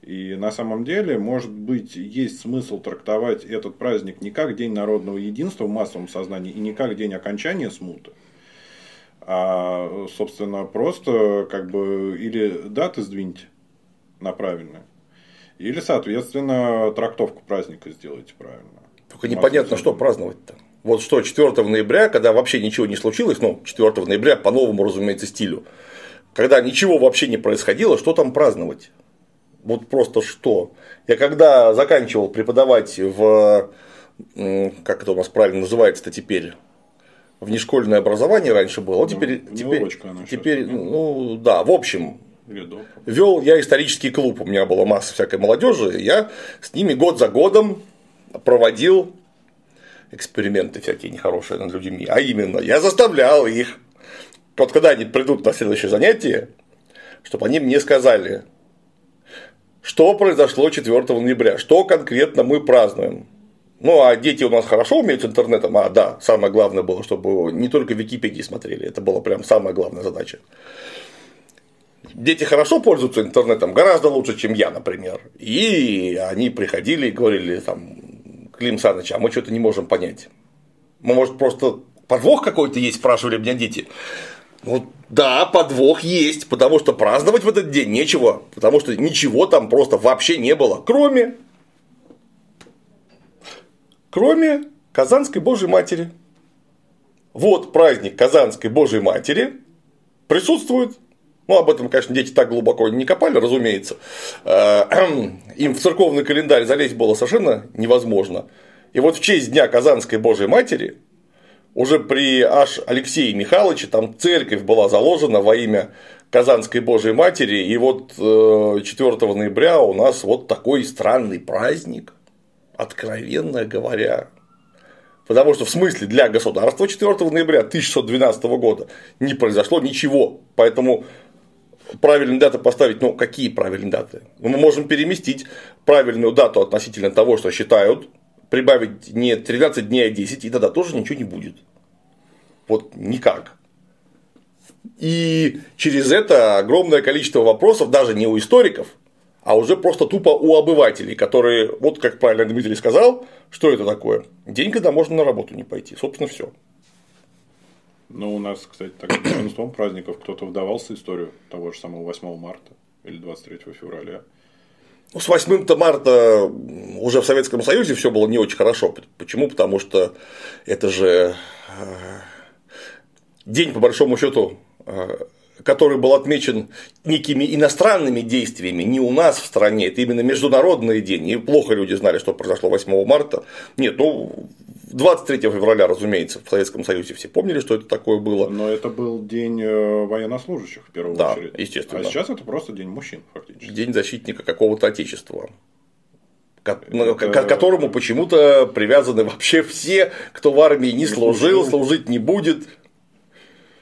И на самом деле, может быть, есть смысл трактовать этот праздник не как День народного единства в массовом сознании и не как день окончания смуты, а, собственно, просто как бы или даты сдвиньте на правильную, или, соответственно, трактовку праздника сделайте правильно. Только непонятно, что праздновать-то. Вот что четвёртого ноября, когда вообще ничего не случилось, ну, четвёртого ноября по новому, разумеется, стилю, когда ничего вообще не происходило, что там праздновать? Вот просто что? Я когда заканчивал преподавать в, как это у нас правильно называется-то теперь, внешкольное образование раньше было, а теперь, ну, теперь, теперь ну да, в общем, вел я исторический клуб, у меня была масса всякой молодежи, и я с ними год за годом проводил эксперименты всякие нехорошие над людьми, а именно, я заставлял их, вот когда они придут на следующее занятие, чтобы они мне сказали, Что произошло четвёртого ноября? Что конкретно мы празднуем? Ну, а дети у нас хорошо умеют с интернетом, а да, самое главное было, чтобы не только Википедии смотрели, это была прям самая главная задача. Дети хорошо пользуются интернетом, гораздо лучше, чем я, например. И они приходили и говорили, там, Клим Саныч, а мы что-то не можем понять. Мы, может, просто подвох какой-то есть, спрашивали меня дети. Вот, да, подвох есть, потому что праздновать в этот день нечего, потому что ничего там просто вообще не было, кроме, кроме Казанской Божьей Матери. Вот праздник Казанской Божьей Матери присутствует. Ну, об этом, конечно, дети так глубоко не копали, разумеется. Им в церковный календарь залезть было совершенно невозможно. И вот в честь Дня Казанской Божьей Матери уже при аж Алексее Михайловиче там церковь была заложена во имя Казанской Божьей Матери, и вот четвёртого ноября у нас вот такой странный праздник, откровенно говоря. Потому что в смысле для государства четвёртого ноября тысяча шестьсот двенадцатого года не произошло ничего, поэтому правильные даты поставить, ну какие правильные даты? Мы можем переместить правильную дату относительно того, что считают, прибавить не тринадцать дней, а десять, и тогда тоже ничего не будет. Вот никак. И через это огромное количество вопросов даже не у историков, а уже просто тупо у обывателей, которые, вот как правильно Дмитрий сказал, что это такое? День, когда можно на работу не пойти. Собственно, все. Ну, у нас, кстати, так с большинством праздников кто-то вдавался в историю того же самого восьмого марта или двадцать третьего февраля. Ну, с восьмого марта уже в Советском Союзе все было не очень хорошо. Почему? Потому что это же день, по большому счету, который был отмечен некими иностранными действиями, не у нас в стране, это именно международный день, и плохо люди знали, что произошло восьмого марта. Нет, ну, двадцать третьего февраля, разумеется, в Советском Союзе все помнили, что это такое было. Но это был день военнослужащих, в первую да, очередь. Да, естественно. А сейчас это просто день мужчин, фактически. День защитника какого-то отечества, это... к которому почему-то привязаны вообще все, кто в армии не, не служил, служил, служить не будет.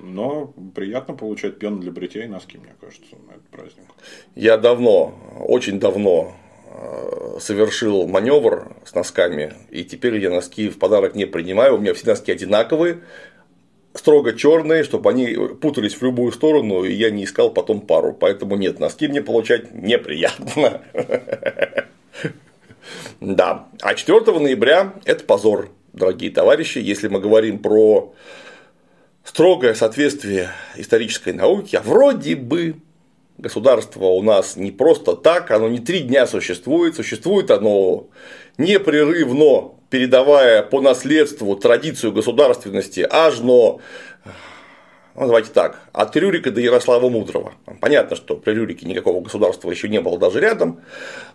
Но приятно получать пену для бритья и носки, мне кажется, на этот праздник. Я давно, очень давно совершил маневр с носками, и теперь я носки в подарок не принимаю. У меня все носки одинаковые, строго черные, чтобы они путались в любую сторону, и я не искал потом пару. Поэтому нет, носки мне получать неприятно. Да. А четвёртого ноября это позор, дорогие товарищи, если мы говорим про строгое соответствие исторической науке, а вроде бы государство у нас не просто так, оно не три дня существует, существует оно непрерывно, передавая по наследству традицию государственности аж но, ну, давайте так, от Рюрика до Ярослава Мудрого. Понятно, что при Рюрике никакого государства еще не было даже рядом,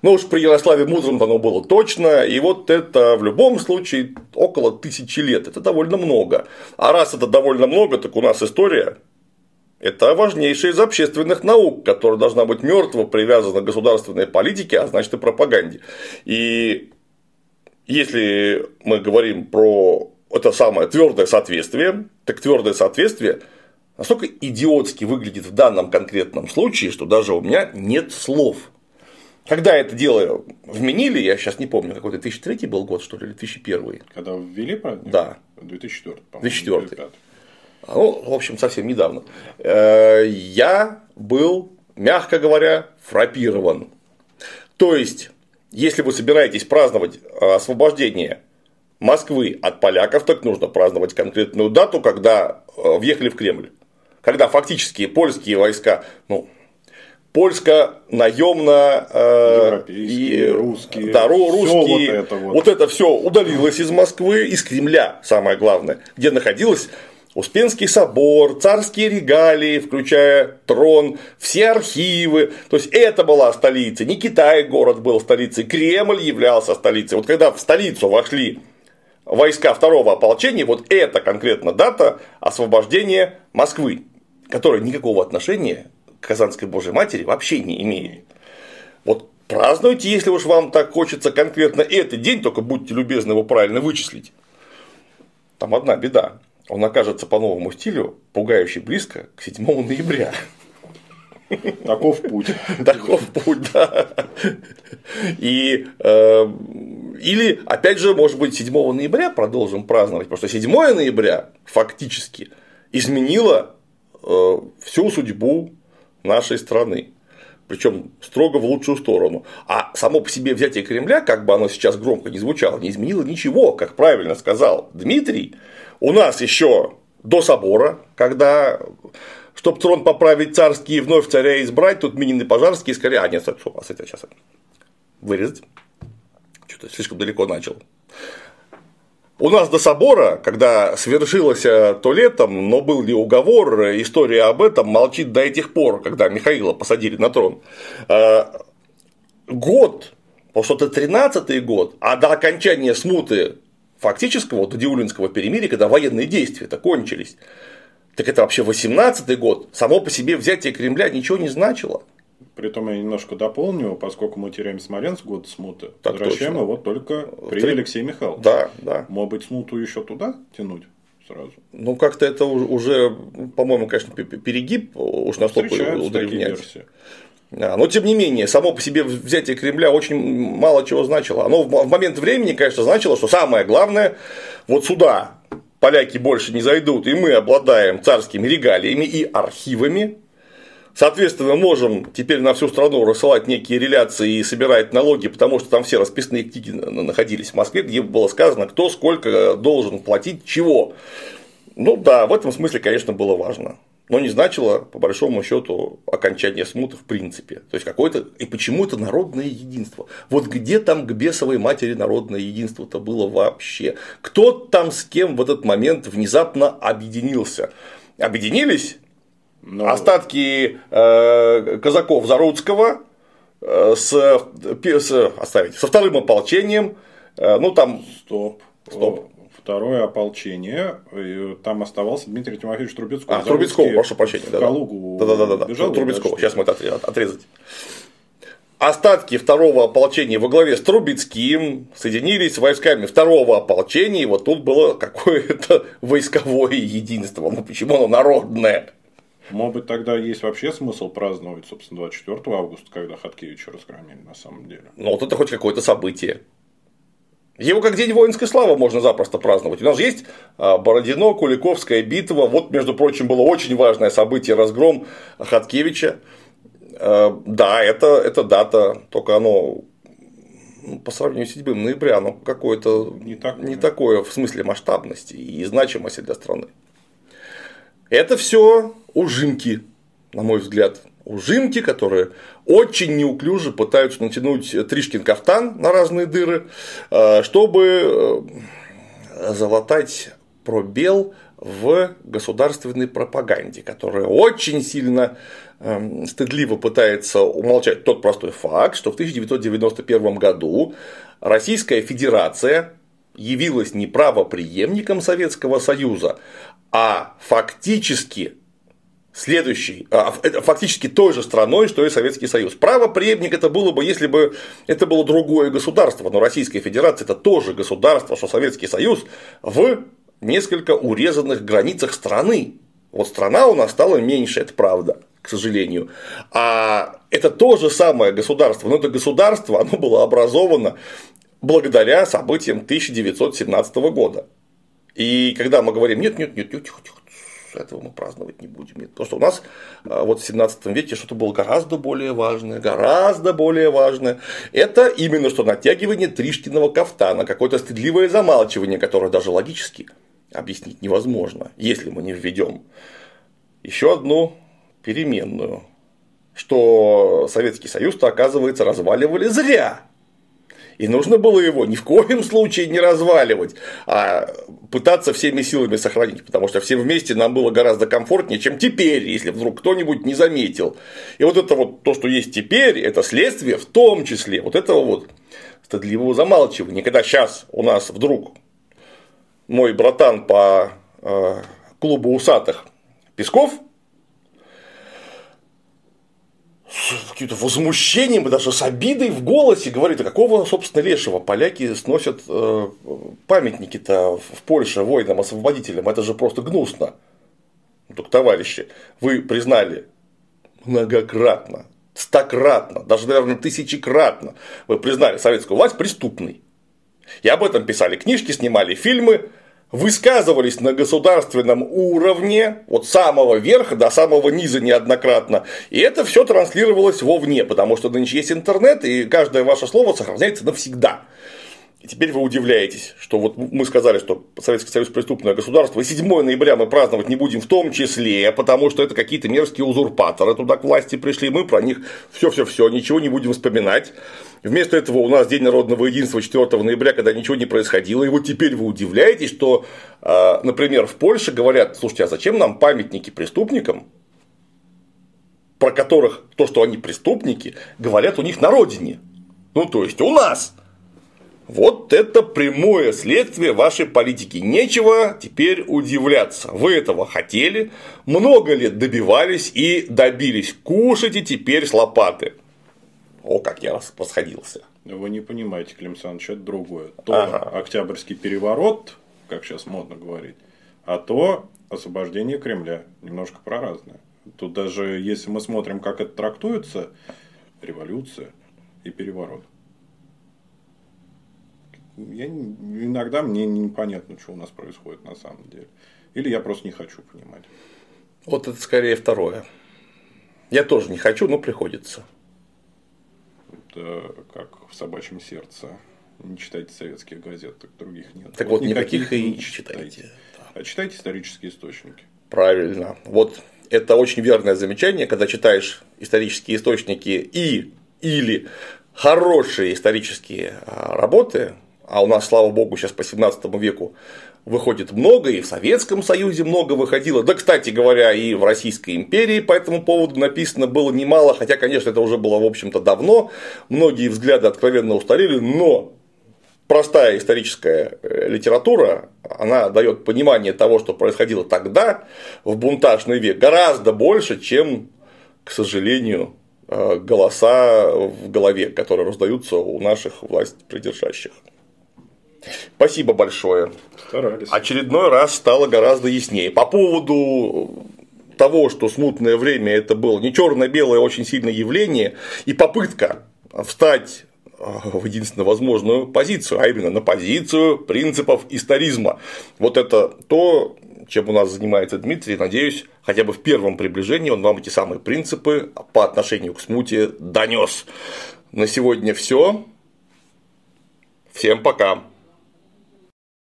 но уж при Ярославе Мудром оно было точно, и вот это в любом случае около тысячи лет, это довольно много. А раз это довольно много, так у нас история – это важнейшая из общественных наук, которая должна быть мертво привязана к государственной политике, а значит и пропаганде. И если мы говорим про это самое твердое соответствие, так твердое соответствие настолько идиотски выглядит в данном конкретном случае, что даже у меня нет слов. Когда это дело вменили, я сейчас не помню, какой-то две тысячи третий был год, что ли, или две тысячи первый. Когда ввели праздник? Да. две тысячи четвёртый, по-моему. две тысячи четвёртый. Ну, в общем, совсем недавно. Я был, мягко говоря, фрапирован. То есть, если вы собираетесь праздновать освобождение Москвы от поляков, так нужно праздновать конкретную дату, когда въехали в Кремль. Когда фактически польские войска, ну, польско-наёмно, э, и русские, да, русские вот это, вот. вот это все удалилось из Москвы, из Кремля, самое главное, где находилось Успенский собор, царские регалии, включая трон, все архивы. То есть, это была столица, не Китай город был столицей, Кремль являлся столицей. Вот когда в столицу вошли войска второго ополчения, вот это конкретно дата освобождения Москвы, которая никакого отношения к Казанской Божьей Матери вообще не имеет. Вот празднуйте, если уж вам так хочется конкретно этот день, только будьте любезны его правильно вычислить. Там одна беда, он окажется по новому стилю пугающе близко к седьмому ноября. Таков путь. Таков путь, да. И, э, или, опять же, может быть, седьмого ноября продолжим праздновать, потому что седьмого ноября фактически изменило э, всю судьбу нашей страны. Причем строго в лучшую сторону. А само по себе взятие Кремля, как бы оно сейчас громко не звучало, не изменило ничего, как правильно сказал Дмитрий. У нас еще до собора, когда, чтобы трон поправить царский и вновь царя избрать, тут Минин и Пожарский скорее... А, нет, стоп, стоп, стоп, стоп, сейчас вырезать. Что-то слишком далеко начал. У нас до собора, когда свершилось то летом, но был ли уговор, история об этом молчит до этих пор, когда Михаила посадили на трон. Год, потому что это тринадцатый год, а до окончания смуты фактического, до Диулинского перемирия, когда военные действия-то кончились, так это вообще восемнадцатый год, само по себе взятие Кремля ничего не значило. Притом я немножко дополню, поскольку мы теряем Смоленск год смуты, так возвращаем точно. Его только при Три... Алексее Михайловиче. Да, да. Может быть, смуту еще туда тянуть сразу? Ну, как-то это уже, по-моему, конечно, перегиб, уж настолько удревнять. Да, но, тем не менее, само по себе взятие Кремля очень мало чего значило. Оно в момент времени, конечно, значило, что самое главное, вот сюда поляки больше не зайдут, и мы обладаем царскими регалиями и архивами. Соответственно, можем теперь на всю страну рассылать некие реляции и собирать налоги, потому что там все расписные книги находились в Москве, где было сказано, кто сколько должен платить чего. Ну да, в этом смысле, конечно, было важно. Но не значило, по большому счету, окончание смуты в принципе. То есть какое-то. И почему это народное единство? Вот где там к бесовой матери народное единство-то было вообще? Кто там с кем в этот момент внезапно объединился? Объединились? Но... Остатки э, казаков Заруцкого э, с, с, оставить, со вторым ополчением, э, ну там… Стоп. Стоп. Второе ополчение, там оставался Дмитрий Тимофеевич Трубецкой. А, Трубецкого, прошу прощения. В да, Калугу да, да, да, да, бежал. Трубецкого, сейчас мы это отрезать. Остатки второго ополчения во главе с Трубецким соединились с войсками второго ополчения, и вот тут было какое-то войсковое единство, ну почему оно народное? Может быть, тогда есть вообще смысл праздновать, собственно, двадцать четвёртого августа, когда Ходкевича разгромили, на самом деле. Ну, вот это хоть какое-то событие. Его как День воинской славы можно запросто праздновать. У нас же есть Бородино, Куликовская битва. Вот, между прочим, было очень важное событие — разгром Ходкевича. Да, это, это дата, только оно по сравнению с седьмым ноября, оно какое-то не такое, не такое в смысле масштабности и значимости для страны. Это все ужимки, на мой взгляд, ужимки, которые очень неуклюже пытаются натянуть Тришкин кафтан на разные дыры, чтобы залатать пробел в государственной пропаганде, которая очень сильно стыдливо пытается умолчать тот простой факт, что в тысяча девятьсот девяносто первом году Российская Федерация явилась не правопреемником Советского Союза, а фактически следующей, а фактически той же страной, что и Советский Союз. Правопреемник это было бы, если бы это было другое государство, но Российская Федерация это тоже государство, что Советский Союз, в несколько урезанных границах страны. Вот страна у нас стала меньше, это правда, к сожалению. А это то же самое государство, но это государство, оно было образовано благодаря событиям тысяча девятьсот семнадцатого года. И когда мы говорим, нет, нет, нет, нет, тихо, тихо, этого мы праздновать не будем. Нет. Потому что у нас вот в семнадцатом веке что-то было гораздо более важное, гораздо более важное. Это именно что натягивание Тришкиного кафтана, какое-то стыдливое замалчивание, которое даже логически объяснить невозможно, если мы не введем еще одну переменную, что Советский Союз-то, оказывается, разваливали зря. И нужно было его ни в коем случае не разваливать, а пытаться всеми силами сохранить, потому что всем вместе нам было гораздо комфортнее, чем теперь, если вдруг кто-нибудь не заметил. И вот это вот то, что есть теперь, это следствие в том числе вот этого вот стыдливого замалчивания. Когда сейчас у нас вдруг мой братан по клубу усатых Песков с каким-то возмущением и даже с обидой в голосе говорит, а какого, собственно, лешего поляки сносят памятники-то в Польше воинам-освободителям, это же просто гнусно. Ну, так, товарищи, вы признали многократно, стократно, даже, наверное, тысячекратно вы признали советскую власть преступной. И об этом писали книжки, снимали фильмы, высказывались на государственном уровне, от самого верха до самого низа неоднократно. И это все транслировалось вовне, потому что нынче есть интернет, и каждое ваше слово сохраняется навсегда. И теперь вы удивляетесь, что вот мы сказали, что Советский Союз преступное государство, и седьмого ноября мы праздновать не будем в том числе, потому что это какие-то мерзкие узурпаторы туда к власти пришли, мы про них все-все-все, ничего не будем вспоминать. Вместо этого у нас День народного единства четвёртого ноября, когда ничего не происходило, и вот теперь вы удивляетесь, что, например, в Польше говорят: слушайте, а зачем нам памятники преступникам, про которых то, что они преступники, говорят у них на родине, ну то есть у нас. Вот это прямое следствие вашей политики. Нечего теперь удивляться. Вы этого хотели, много лет добивались и добились. Кушайте теперь с лопаты. О, как я расходился. Вы не понимаете, Клим Александрович, это другое. То ага. Октябрьский переворот, как сейчас модно говорить, а то освобождение Кремля. Немножко про разное. Тут даже, если мы смотрим, как это трактуется, революция и переворот. Я, иногда мне непонятно, что у нас происходит на самом деле. Или я просто не хочу понимать. Вот это скорее второе. Я тоже не хочу, но приходится. Это как в собачьем сердце. Не читайте советских газет, так других нет. Так вот, вот никаких, никаких и не читайте. читайте. Да. А читайте исторические источники. Правильно. Вот это очень верное замечание, когда читаешь исторические источники и или хорошие исторические работы. А у нас, слава богу, сейчас по семнадцатому веку выходит много, и в Советском Союзе много выходило. Да, кстати говоря, и в Российской империи по этому поводу написано было немало, хотя, конечно, это уже было, в общем-то, давно. Многие взгляды откровенно устарели, но простая историческая литература, она дает понимание того, что происходило тогда, в бунтажный век, гораздо больше, чем, к сожалению, голоса в голове, которые раздаются у наших власть придержащих. Спасибо большое. Старались. Очередной раз стало гораздо яснее. По поводу того, что смутное время это было не черно-белое, а очень сильное явление, и попытка встать в единственно возможную позицию, а именно на позицию принципов историзма. Вот это то, чем у нас занимается Дмитрий. Надеюсь, хотя бы в первом приближении он вам эти самые принципы по отношению к смуте донес. На сегодня все. Всем пока.